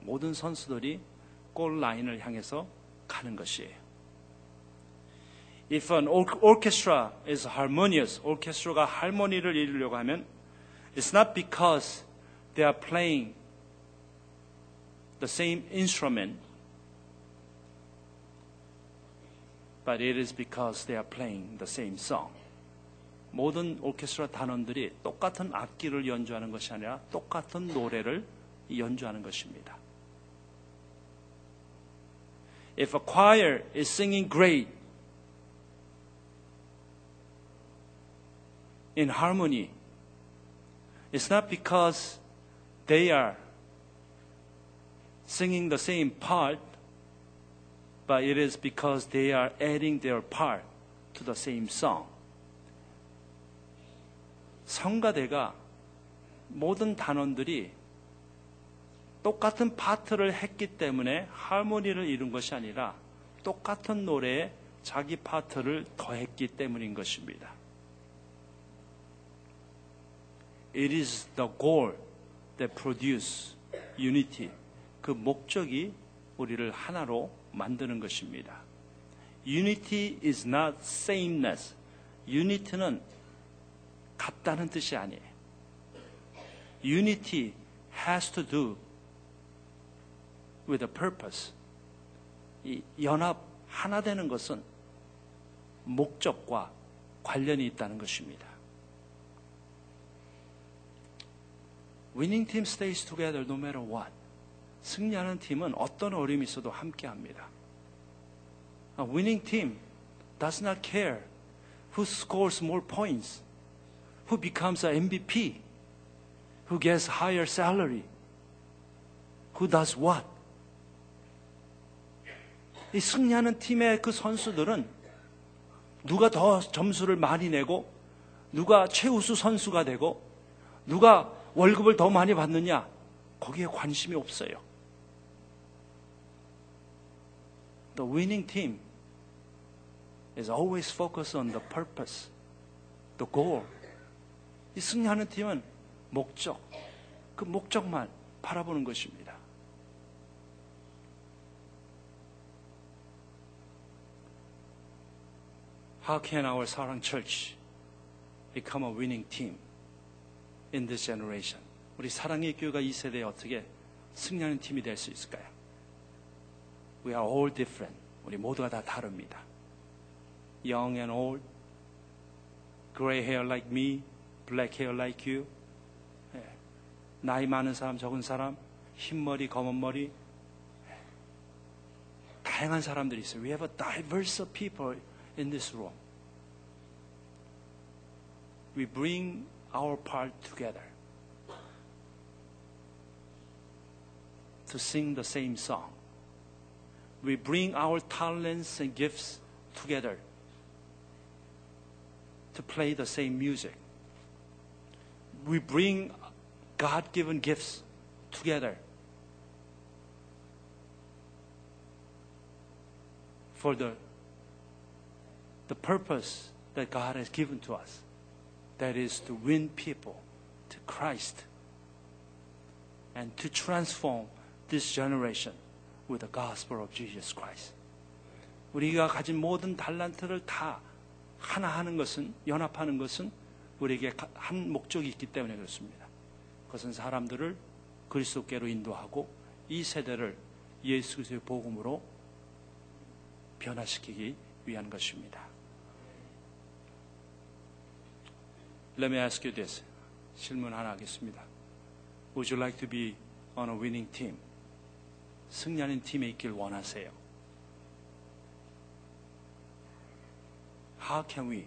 모든 선수들이 골 라인을 향해서 가는 것이에요. If an orchestra is harmonious, orchestra가 할머니를 이루려고 하면 it's not because they are playing the same instrument, but it is because they are playing the same song. 모든 오케스트라 단원들이 똑같은 악기를 연주하는 것이 아니라 똑같은 노래를 연주하는 것입니다. If a choir is singing great in harmony, it's not because they are singing the same part, but it is because they are adding their part to the same song. 성가대가 모든 단원들이 똑같은 파트를 했기 때문에 하모니를 이룬 것이 아니라 똑같은 노래에 자기 파트를 더했기 때문인 것입니다. It is the goal that produces unity. 그 목적이 우리를 하나로 만드는 것입니다. Unity is not sameness. Unity는 같다는 뜻이 아니에요. Unity has to do with a purpose. 이 연합, 하나 되는 것은 목적과 관련이 있다는 것입니다. Winning team stays together no matter what. 승리하는 팀은 어떤 어려움이 있어도 함께합니다. A winning team does not care who scores more points, who becomes an M V P, who gets higher salary, who does what. 이 승리하는 팀의 그 선수들은 누가 더 점수를 많이 내고, 누가 최우수 선수가 되고, 누가 월급을 더 많이 받느냐, 거기에 관심이 없어요. The winning team is always focused on the purpose, the goal. 이 승리하는 팀은 목적, 그 목적만 바라보는 것입니다. How can our Sarang Church become a winning team in this generation? 우리 사랑의 교회가 이 세대에 어떻게 승리하는 팀이 될 수 있을까요? We are all different. 우리 모두가 다 다릅니다. Young and old, gray hair like me, black hair like you. 예. 나이 많은 사람, 적은 사람, 흰 머리, 검은 머리. 예. 다양한 사람들이 있어요. We have a diverse of people in this room. We bring our part together to sing the same song. We bring our talents and gifts together to play the same music. We bring God-given gifts together for the the purpose that God has given to us, that is to win people to Christ and to transform this generation with the gospel of Jesus Christ. 우리가 가진 모든 달란트를 다 하나 하는 것은, 연합하는 것은 우리에게 한 목적이 있기 때문에 그렇습니다. 그것은 사람들을 그리스도께로 인도하고 이 세대를 예수 그리스도의 복음으로 변화시키기 위한 것입니다. Let me ask you this. 질문 하나 하겠습니다. Would you like to be on a winning team? 승리하는 팀에 있길 원하세요? How can we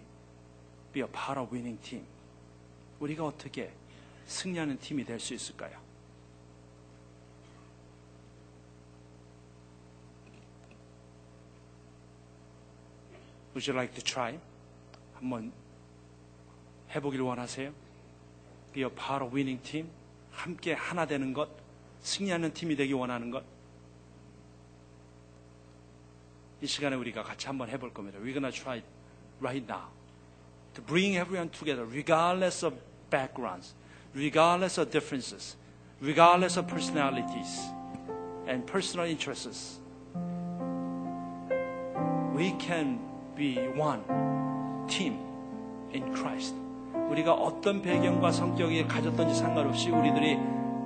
be a part of winning team? 우리가 어떻게 승리하는 팀이 될 수 있을까요? Would you like to try? 한번 해보길 원하세요? Be a part of winning team. 함께 하나 되는 것, 승리하는 팀이 되기 원하는 것. 이 시간에 우리가 같이 한번 해볼 겁니다. We're gonna try right now to bring everyone together, regardless of backgrounds, regardless of differences, regardless of personalities and personal interests. We can be one team in Christ. 우리가 어떤 배경과 성격이 가졌던지 상관없이 우리들이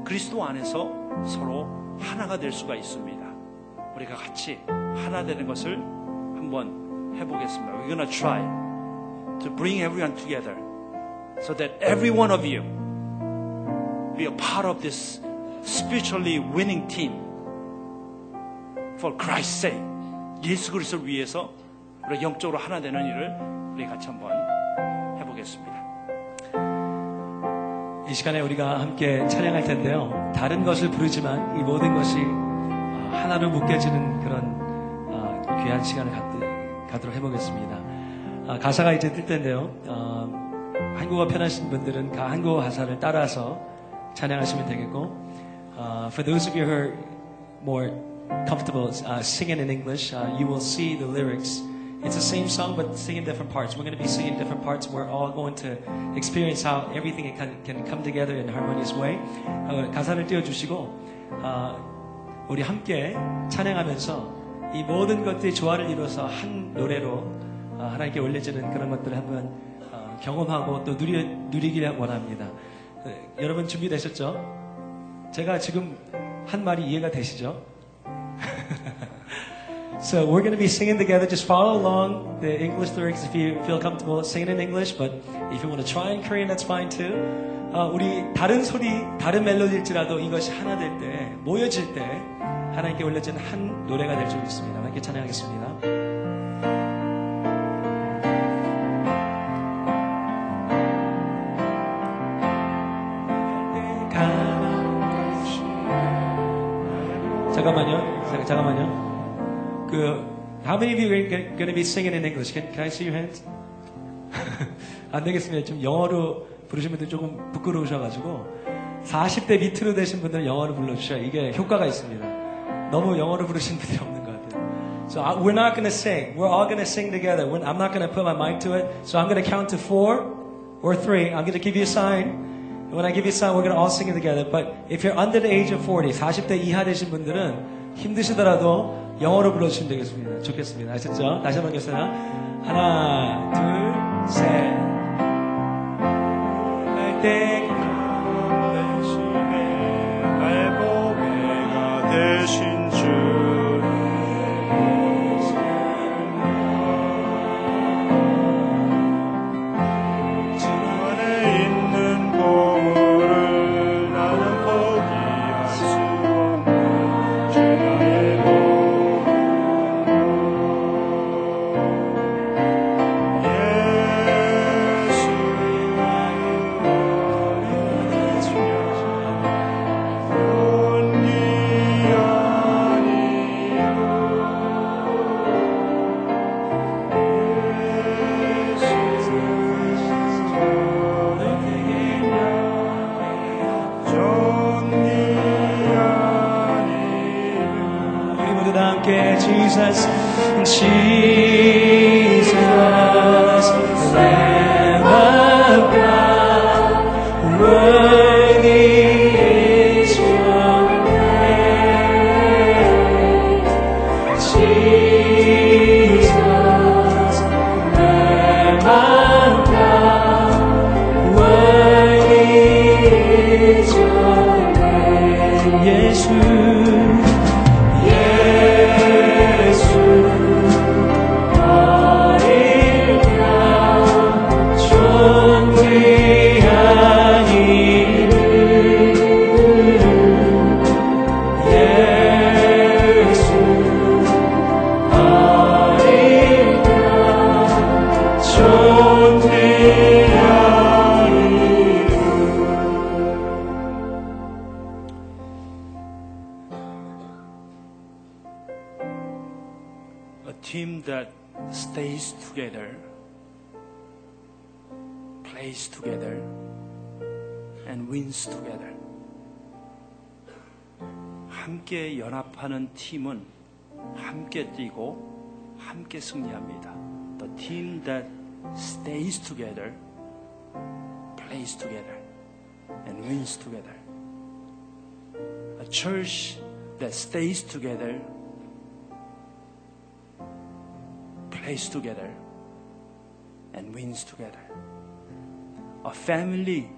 그리스도 안에서 서로 하나가 될 수가 있습니다. 우리가 같이 하나 되는 것을 한번 해보겠습니다. We're gonna try to bring everyone together so that every one of you be a part of this spiritually winning team for Christ's sake. 예수 그리스도를 위해서 우리 영적으로 하나 되는 일을 우리 같이 한번 해보겠습니다. 이 시간에 우리가 함께 찬양할 텐데요. 다른 것을 부르지만 이 모든 것이 하나로 묶여지는 그런 귀한 시간을 갖도록 해보겠습니다. 가사가 이제 뜰 텐데요. 한국어 편하신 분들은 한국어 가사를 따라서 찬양하시면 되겠고, For those of you who are more comfortable singing in English, you will see the lyrics. It's the same song, but singing different parts. We're going to be singing different parts. We're all going to experience how everything can, can come together in a harmonious way. Uh, 가사를 띄워주시고, uh, 우리 함께 찬양하면서 이 모든 것들이 조화를 이뤄서 한 노래로 하나님께 올려지는 그런 것들을 한번 경험하고 또 누리, 누리길 원합니다. 여러분 준비되셨죠? 제가 지금 한 말이 이해가 되시죠? So we're going to be singing together. Just follow along the English lyrics if you feel comfortable singing in English. But if you want to try in Korean, that's fine too. 어, 우리 다른 소리, 다른 멜로디일지라도 이것이 하나 될 때, 모여질 때 하나님께 올려진 한 노래가 될 줄 믿습니다. 함께 찬양하겠습니다. 잠깐만요. 잠깐만요. How many of you are going to be singing in English? Can, can I see your hands? 안 되겠습니다. 지금 영어로 부르시는 분들 조금 부끄러우셔가지고 사십 대 밑으로 되신 분들은 영어로 불러주셔야 이게 효과가 있습니다. 너무 영어로 부르시는 분들이 없는 것 같아요. So I, we're not going to sing. We're all going to sing together. We're, I'm not going to put my mic to it. So I'm going to count to four or three. I'm going to give you a sign. When I give you a sign, we're going to all sing it together. But if you're under the age of forty, 사십 대 이하 되신 분들은 힘드시더라도 영어로 불러주시면 되겠습니다. 좋겠습니다. 아셨죠? 다시 한번 해주세요. 하나, 둘, 셋. 할 때 경험된 심에 발보배가 되신 주 Jesus, Jesus, Lamb of God, worthy is your name. Jesus, Lamb of God, worthy is your name. 예수. 함께 연합하는 팀은 함께 뛰고 함께 승리합니다. The team that stays together, plays together, and wins together. A church that stays together, plays together, and wins together. A family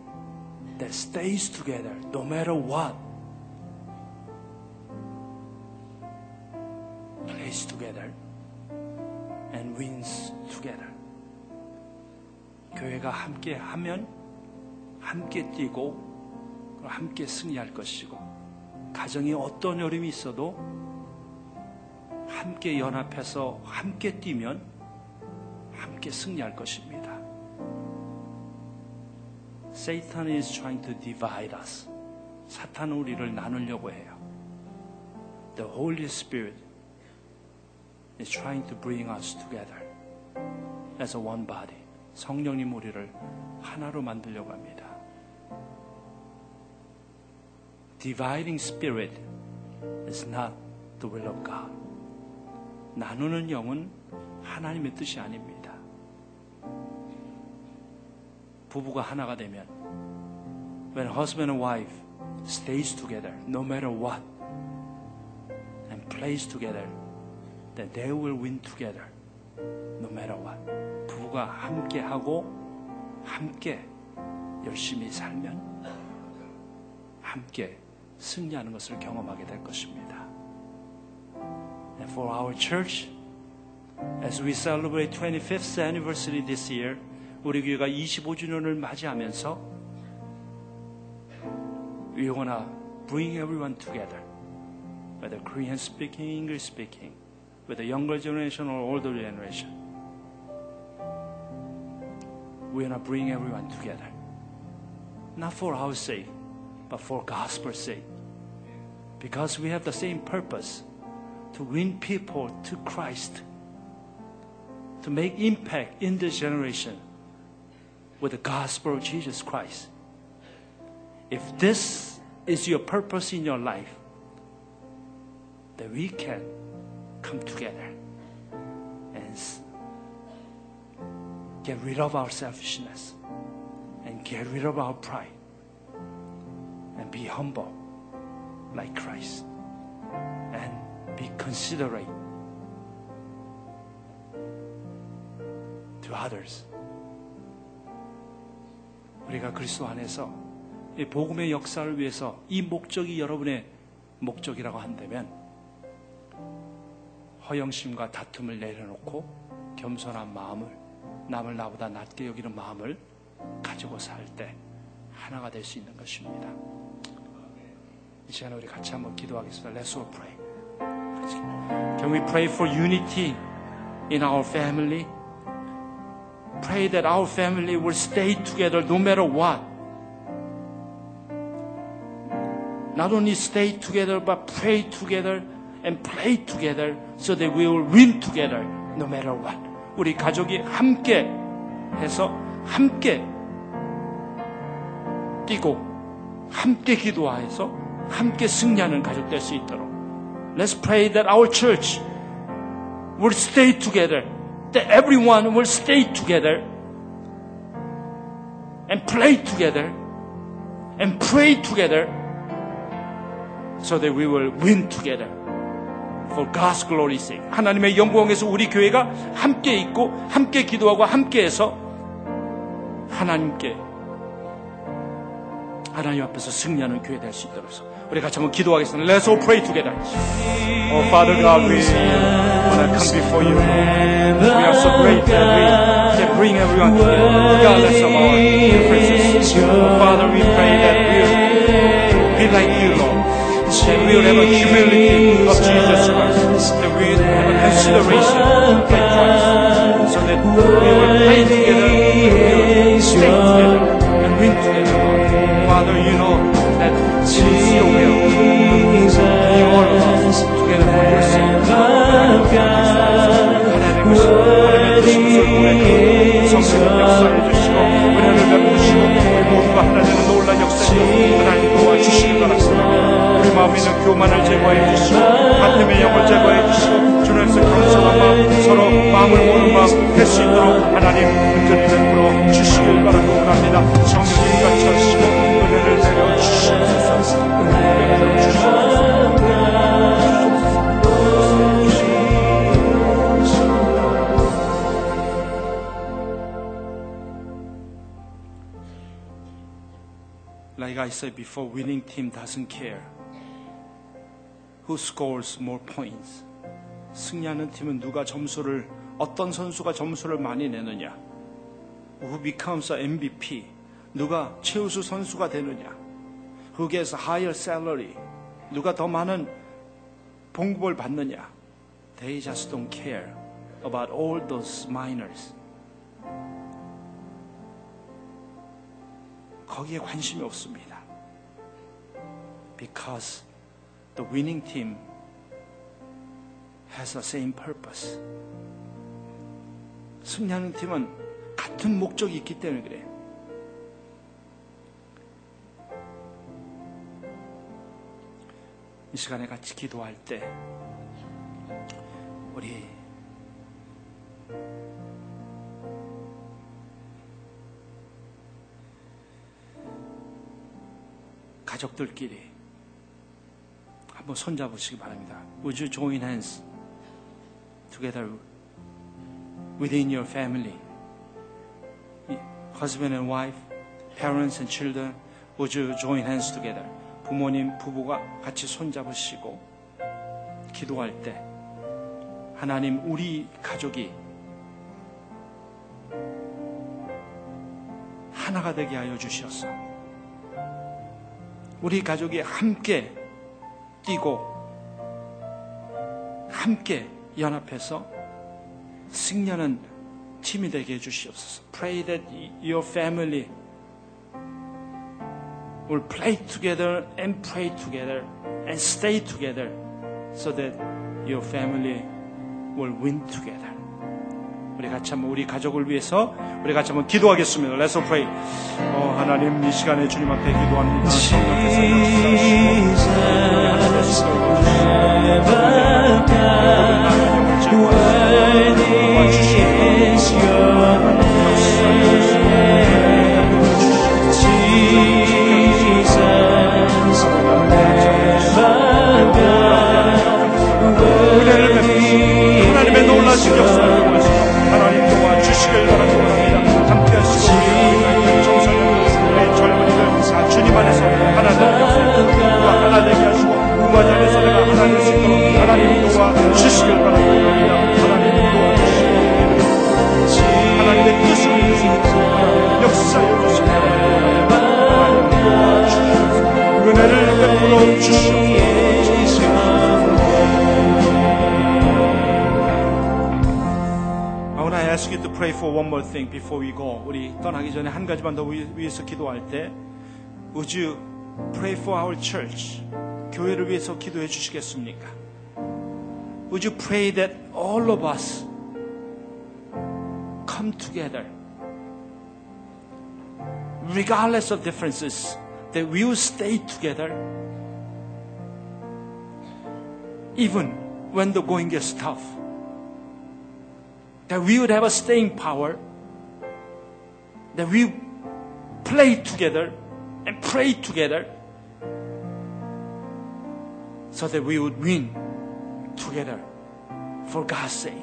that stays together no matter what. Plays together and wins together. 교회가 함께 하면 함께 뛰고 함께 승리할 것이고 가정이 어떤 어려움이 있어도 함께 연합해서 함께 뛰면 함께 승리할 것입니다. Satan is trying to divide us. 사탄은 우리를 나누려고 해요. The Holy Spirit is trying to bring us together as a one body. 성령님 우리를 하나로 만들려고 합니다. Dividing spirit is not the will of God. 나누는 영은 하나님의 뜻이 아닙니다. 부부가 하나가 되면 when husband and wife stays together no matter what plays together, then they will win together. No matter what. 부부가 함께하고 함께 열심히 살면 함께 승리하는 것을 경험하게 될 것입니다. And for our church, as we celebrate twenty-fifth anniversary this year, 우리 교회가 이십오 주년을 맞이하면서 we want to bring everyone together, whether Korean speaking, English speaking, whether younger generation or older generation. We want to bring everyone together. Not for our sake, but for gospel's sake. Because we have the same purpose, to win people to Christ, to make impact in this generation with the gospel of Jesus Christ. If this is your purpose in your life, then we can come together and get rid of our selfishness and get rid of our pride and be humble like Christ and be considerate to others. 우리가 그리스도 안에서 이 복음의 역사를 위해서 이 목적이 여러분의 목적이라고 한다면 허영심과 다툼을 내려놓고 겸손한 마음을, 남을 나보다 낮게 여기는 마음을 가지고 살 때 하나가 될 수 있는 것입니다. 이 시간에 우리 같이 한번 기도하겠습니다. Let's all pray. Can we pray for unity in our family? Pray that our family will stay together no matter what. Not only stay together, but pray together and play together so that we will win together no matter what. 우리 가족이 함께 해서 함께 뛰고 함께 기도해서 함께 승리하는 가족 될 수 있도록 Let's pray that our church will stay together, that everyone will stay together and play together and pray together so that we will win together for God's glory's sake. 하나님의 영광에서 우리 교회가 함께 있고 함께 기도하고 함께해서 하나님께 하나님 앞에서 승리하는 교회 될 수 있도록 해서 우리 같이 한번 기도하겠습니다. Let's all pray together. Oh Father God, we want to come before you. We are so grateful that we can bring everyone together regardless of our differences. Oh Father, we pray that we will be like you, Lord. That we will have a humility of Jesus Christ. That we will have a consideration of Christ. So that we will play together, we will stay together, and win together, Lord. Father, you know that it is your will. We all of us together for your sake. 하나님의 역사를 성령의 역사를 주시고 은혜를 베푸시고 모두가 하나되는 놀라운 역사를 하나님 도와주시기 바랍니다. 우리 마음에 있는 교만을 제거해 주시고 하나님의 영을 제거해 주시고 주님께서 겸손한 마음 서로 마음을 모는 마음 될 수 있도록 하나님 은혜를 베풀어 주시길 바랍니다. 성령님 같이 하시고 은혜를 내려 주시옵소서. 은혜를 내려 주시옵소서. Like I said before, winning team doesn't care who scores more points. 승리하는 팀은 누가 점수를, 어떤 선수가 점수를 많이 내느냐. Who becomes an 엠브이피. 누가 최우수 선수가 되느냐. Who gets a higher salary. 누가 더 많은 봉급을 받느냐. They just don't care about all those minors. 거기에 관심이 없습니다. Because the winning team has the same purpose. 승리하는 팀은 같은 목적이 있기 때문에 그래요. 이 시간에 같이 기도할 때 우리 가족들끼리 한번 손잡으시기 바랍니다. Would you join hands together within your family? Husband and wife, parents and children, would you join hands together? 부모님, 부부가 같이 손잡으시고 기도할 때 하나님, 우리 가족이 하나가 되게 하여 주시옵소서. 우리 가족이 함께 뛰고 함께 연합해서 승리하는 팀이 되게 해주시옵소서. Pray that your family will play together and pray together and stay together so that your family will win together. 우리 같이 한번 우리 가족을 위해서 우리 같이 한번 기도하겠습니다. Let's pray. 어, 하나님, 이 시간에 주님 앞에 기도합니다. Jesus never died. Worthy is your name. Jesus never died. 하나님의 놀라신 역사를 보여주시옵소서. 하나님 도와주시길 바랍니다. 함께하시고 우리 청소년들, 젊은이들 다 주님 안에서 하나 되게 하시고 누가 하나 되게 하시고 누가 안에서 내가 하나 될 수 있도록 하나님 도와주시길 바랍니다. 하나님 도와주시고 하나님의 뜻을 이루시고 역사여 주시길 바랍니다. 하나님 도와주시고 은혜를 베풀어 주시옵소서. I ask you to pray for one more thing before we go. 우리 떠나기 전에 한 가지만 더 위해서 기도할 때, Would you pray for our church? 교회를 위해서 기도해 주시겠습니까? Would you pray that all of us come together, regardless of differences, that we will stay together, even when the going gets tough. That we would have a staying power. That we play together and pray together. So that we would win together for God's sake.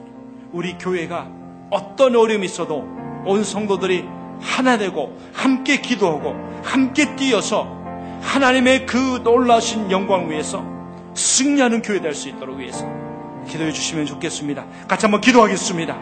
우리 교회가 어떤 어려움이 있어도 온 성도들이 하나 되고 함께 기도하고 함께 뛰어서 하나님의 그 놀라신 영광 위에서 승리하는 교회 될 수 있도록 위해서 기도해 주시면 좋겠습니다. 같이 한번 기도하겠습니다.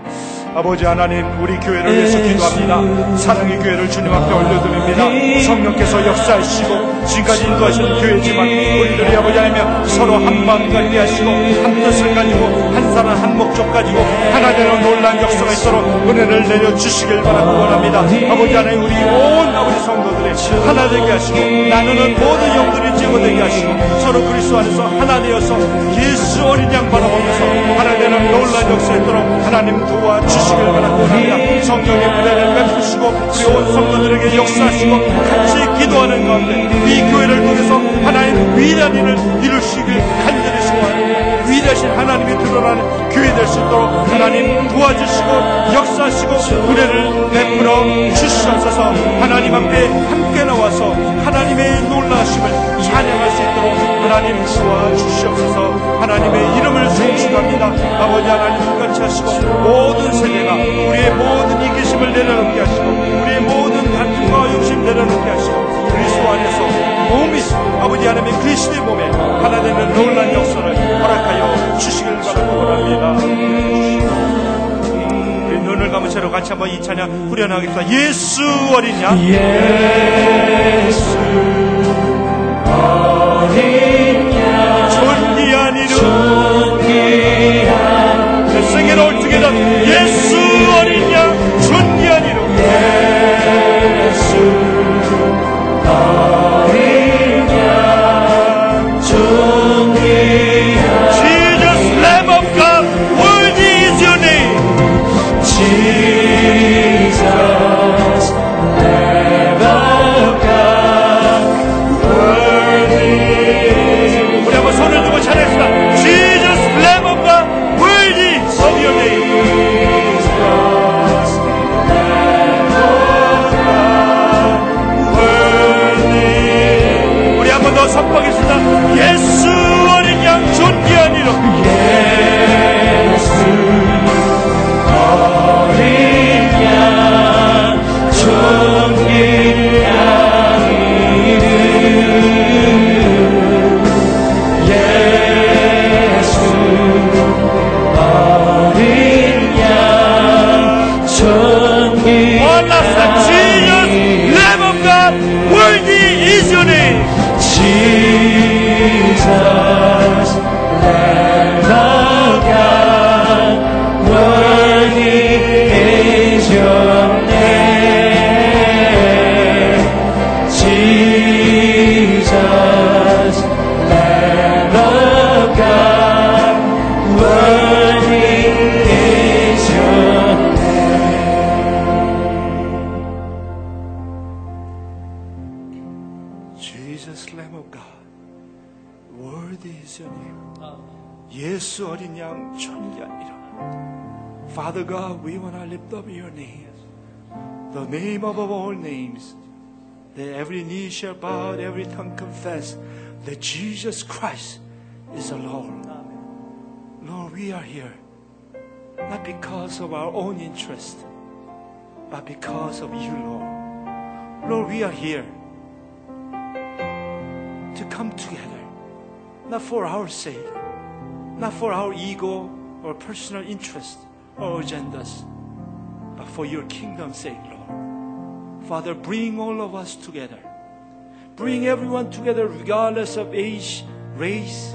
아버지 하나님, 우리 교회를 위해서 기도합니다. 사랑의 교회를 주님 앞에 올려드립니다. 성령께서 역사하시고 지금까지 인도하시는 교회지만 우리들이 아버지 하나님 서로 한 마음 같게 하시고 한 뜻을 가지고 한 사람 한 목적 가지고 하나 되는 놀라운 역사가 있도록 은혜를 내려주시길 바랍니다. 아버지 하나님, 우리 온 아버지 성도들이 하나 되게 하시고 나누는 모든 영들이 제거되게 하시고 서로 그리스도 안에서 하나 되어서 예수 어린 양 바라보면서 하나 되는 놀라운 역사 있도록 하나님 도와주시옵소서. 주시길 바랍니다. 성령의 은혜를 베푸시고 우리 온 성도들에게 역사하시고 같이 기도하는 가운데 이 교회를 통해서 하나님 위대한 일을 이루시길 간절히 소원합니다. 위대하신 하나님이 드러나는 교회 될 수 있도록 하나님 도와주시고 역사하시고 은혜를 베풀어 주시옵소서. 하나님 앞에 함께 나와서 하나님의 놀라심을 찬양할 수 있도록 하나님 도와주시옵소서. 하나님의 이름을 송축합니다. 아버지 하나님 같이 하시고 모든 세대가 우리의 모든 이기심을 내려놓게 하시고 우리의 모든 다툼과 욕심 내려놓게 하시고 그리스도 안에서 몸이 아버지 하나님의 그리스도의 몸에 하나 되는 놀라운 역사를 허락하여 주시길 바랍니다. 우리 눈을 감은 채로 같이 한번 이 찬양 후련하겠습니다. 예수 어린 양, 예수 어린 양, 존귀한 이름, 내 생일 올트게다. 예수 어린 양, 존귀한 이름, 예수 어린 양, 존귀한 이름. Jesus, Lamb of God, worthy is your name. Jesus, Lamb of God, worthy. 우리 한번 손을 들고 찬양합시다. Jesus, Lamb of God, worthy of your name. 선포하겠습니다. 예수 어린 그냥 존귀하니라. 예수 어린 양 존귀하니는 예수 어린 양 존귀하니는 What does the Jesus Lamb of God worthy is your name? Jesus Father God, we want to lift up your name, the name above all names, that every knee shall bow, every tongue confess that Jesus Christ is the Lord. Lord, we are here not because of our own interest, but because of you, Lord. Lord, we are here to come together, not for our sake, not for our ego or personal interest, or agendas, but for your kingdom's sake, Lord. Father, bring all of us together. Bring everyone together regardless of age, race,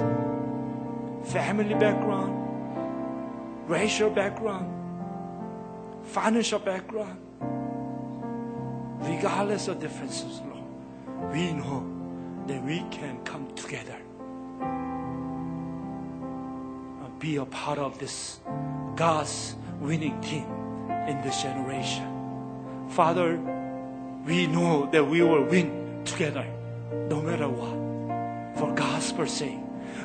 family background, racial background, financial background, regardless of differences, Lord. We know that we can come together and be a part of this God's winning team in this generation. Father, we know that we will win together no matter what, for gospel's sake.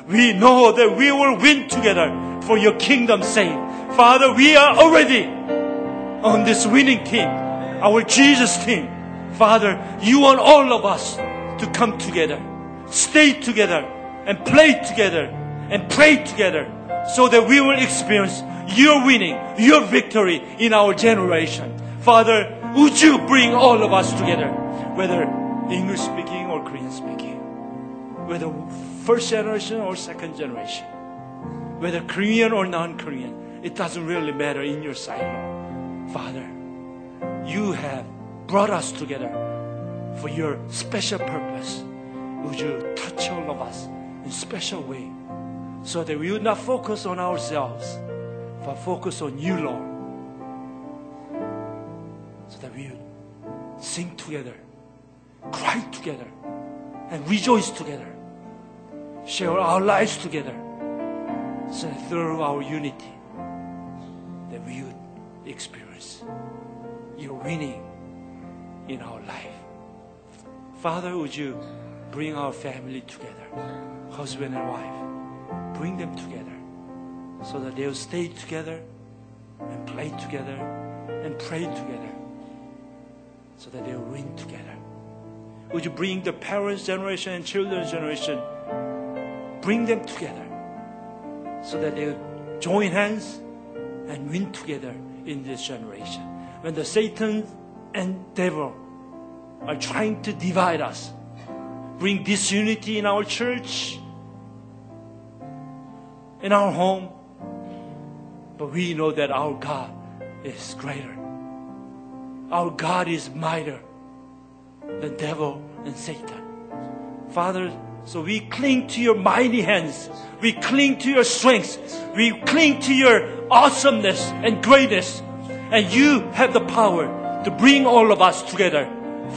We know that we will win together for your kingdom's sake. Father, we are already on this winning team, our Jesus team. Father, you want all of us to come together, stay together, and play together, and pray together, so that we will experience your winning, your victory in our generation. Father, would you bring all of us together, whether English speaking or Korean speaking, whether first generation or second generation, whether Korean or non-Korean, it doesn't really matter in your sight, Lord. Father, you have brought us together for your special purpose. Would you touch all of us in a special way, so that we would not focus on ourselves, but focus on you, Lord, so that we would sing together, cry together, and rejoice together, share our lives together, so that through our unity, that we would experience your winning in our life. Father, would you bring our family together, husband and wife, bring them together, so that they'll stay together and play together and pray together, so that they'll win together. Would you bring the parents' generation and children's generation, bring them together, so that they'll join hands and win together in this generation. When the Satan and devil are trying to divide us, bring disunity in our church, in our home, but we know that our God is greater. Our God is mightier than devil and Satan. Father, so we cling to your mighty hands. We cling to your strength. We cling to your awesomeness and greatness. And you have the power to bring all of us together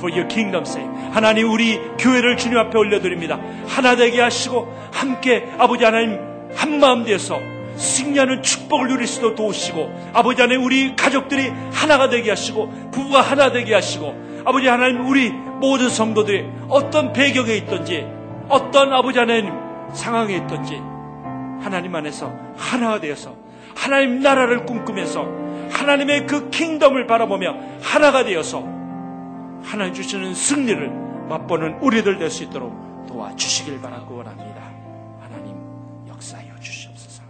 for your kingdom's sake. 하나님, 우리 교회를 주님 앞에 올려드립니다. 하나 되게 하시고 함께 아버지 하나님 한마음 되어서 승리하는 축복을 누릴 수도 도우시고, 아버지 하나님 우리 가족들이 하나가 되게 하시고 부부가 하나 되게 하시고, 아버지 하나님 우리 모든 성도들이 어떤 배경에 있든지 어떤 아버지 하나님 상황에 있든지 하나님 안에서 하나가 되어서 하나님 나라를 꿈꾸면서 하나님의 그 킹덤을 바라보며 하나가 되어서 하나님 주시는 승리를 맛보는 우리들 될 수 있도록 도와주시길 바라고 원합니다. 역사여 주시옵소서.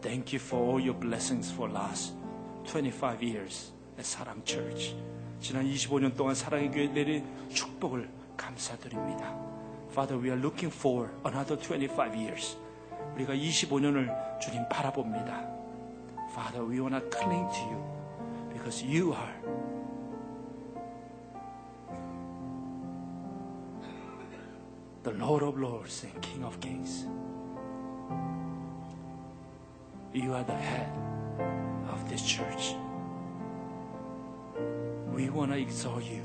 Thank you for all your blessings for last twenty-five years at 사랑 Church. 지난 이십오 년 동안 사랑의 교회에 내린 축복을 감사드립니다. Father, we are looking for another twenty-five years. 우리가 이십오 년을 주님 바라봅니다. Father, we want to cling to you because you are the Lord of Lords and King of Kings. You are the head of this church. We want to exalt you.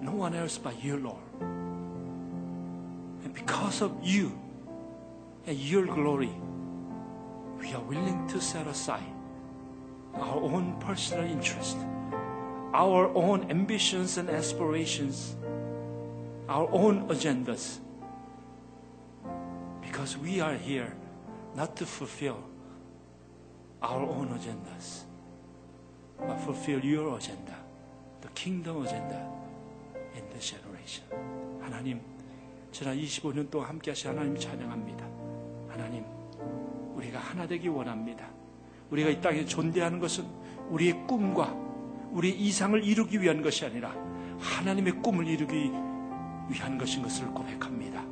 No one else but you, Lord. And because of you and your glory, we are willing to set aside our own personal interest, our own ambitions and aspirations, our own agendas, because we are here not to fulfill our own agendas, but fulfill your agenda, the kingdom agenda in this generation. 하나님, 지난 이십오 년 동안 함께하신 하나님 찬양합니다. 하나님, 우리가 하나 되기 원합니다. 우리가 이 땅에 존재하는 것은 우리의 꿈과 우리의 이상을 이루기 위한 것이 아니라 하나님의 꿈을 이루기 위한 것인 것을 고백합니다.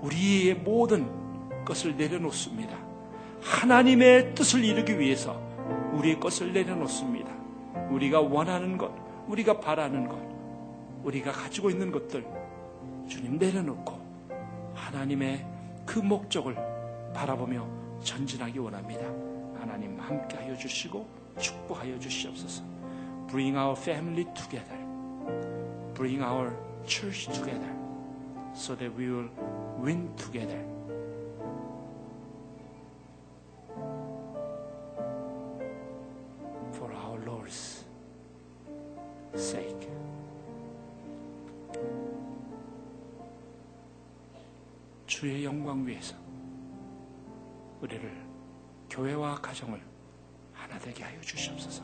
우리의 모든 것을 내려놓습니다. 하나님의 뜻을 이루기 위해서 우리의 것을 내려놓습니다. 우리가 원하는 것, 우리가 바라는 것, 우리가 가지고 있는 것들 주님 내려놓고 하나님의 그 목적을 바라보며 전진하기 원합니다. 하나님 함께하여 주시고 축복하여 주시옵소서. Bring our family together. Bring our church together so that we will win together. For our Lord's sake. 주의 영광 위에서 우리를 교회와 가정을 하나 되게 하여 주시옵소서.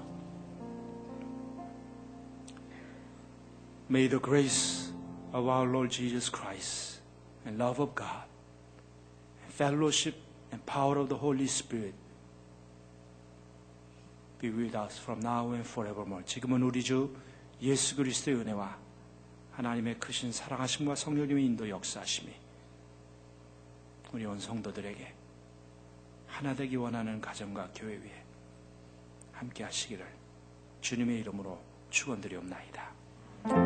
May the grace of our Lord Jesus Christ and love of God and fellowship and power of the Holy Spirit be with us from now and forevermore. 지금은 우리 주 예수 그리스도의 은혜와 하나님의 크신 사랑하심과 성령님의 인도 역사하심이 우리 온 성도들에게 하나 되기 원하는 가정과 교회 위에 함께 하시기를 주님의 이름으로 축원드리옵나이다. 아버지여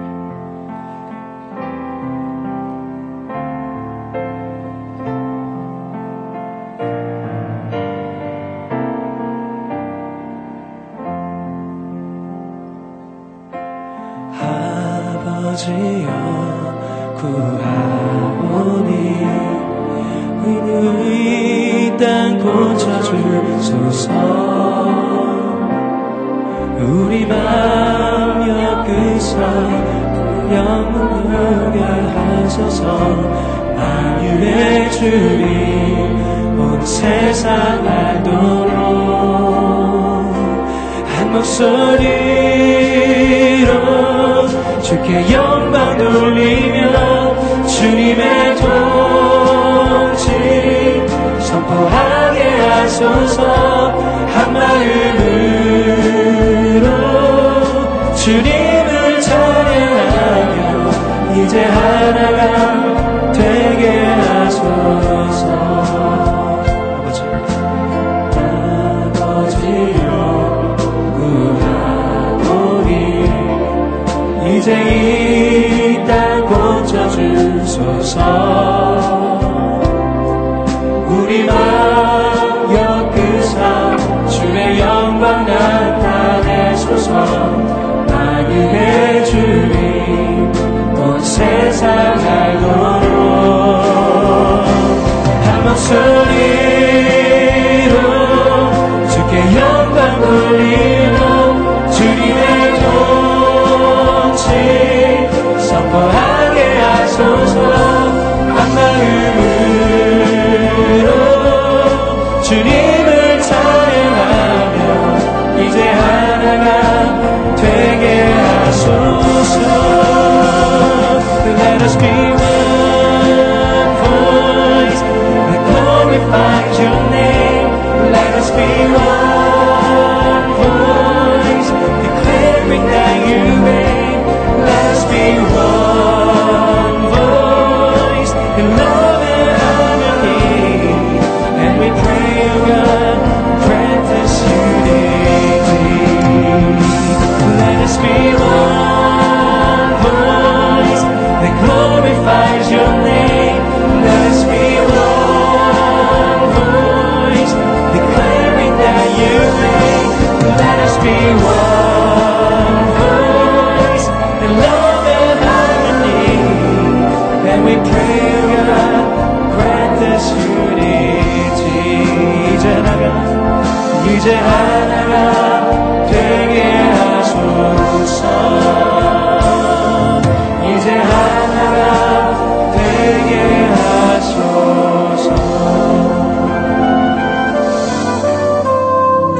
구하오니 의의 땅 고쳐주소서. 우리 마음 옆에서 영원을 별하소서. 만유의 주님 온 세상 알도록 한 목소리로 주께 영광 돌리며 주님의 통치 선포하게 하소서. 한마음으로 주님을 찬양하며 이제 하나가 되게 하소서. 아버지, 아버지여 구하오니 이제 이 땅 고쳐주소서. 우리 마음 여그사 주의 영광 나타내소서. 만유의 주님 온 세상 알도록 한 목소리로 주께 영광 돌리며 주님의 통치 선포하게 하소서. 한 마음으로 주님을 찬양하며 이제 하나가 되게 하소서. Let us be one voice. know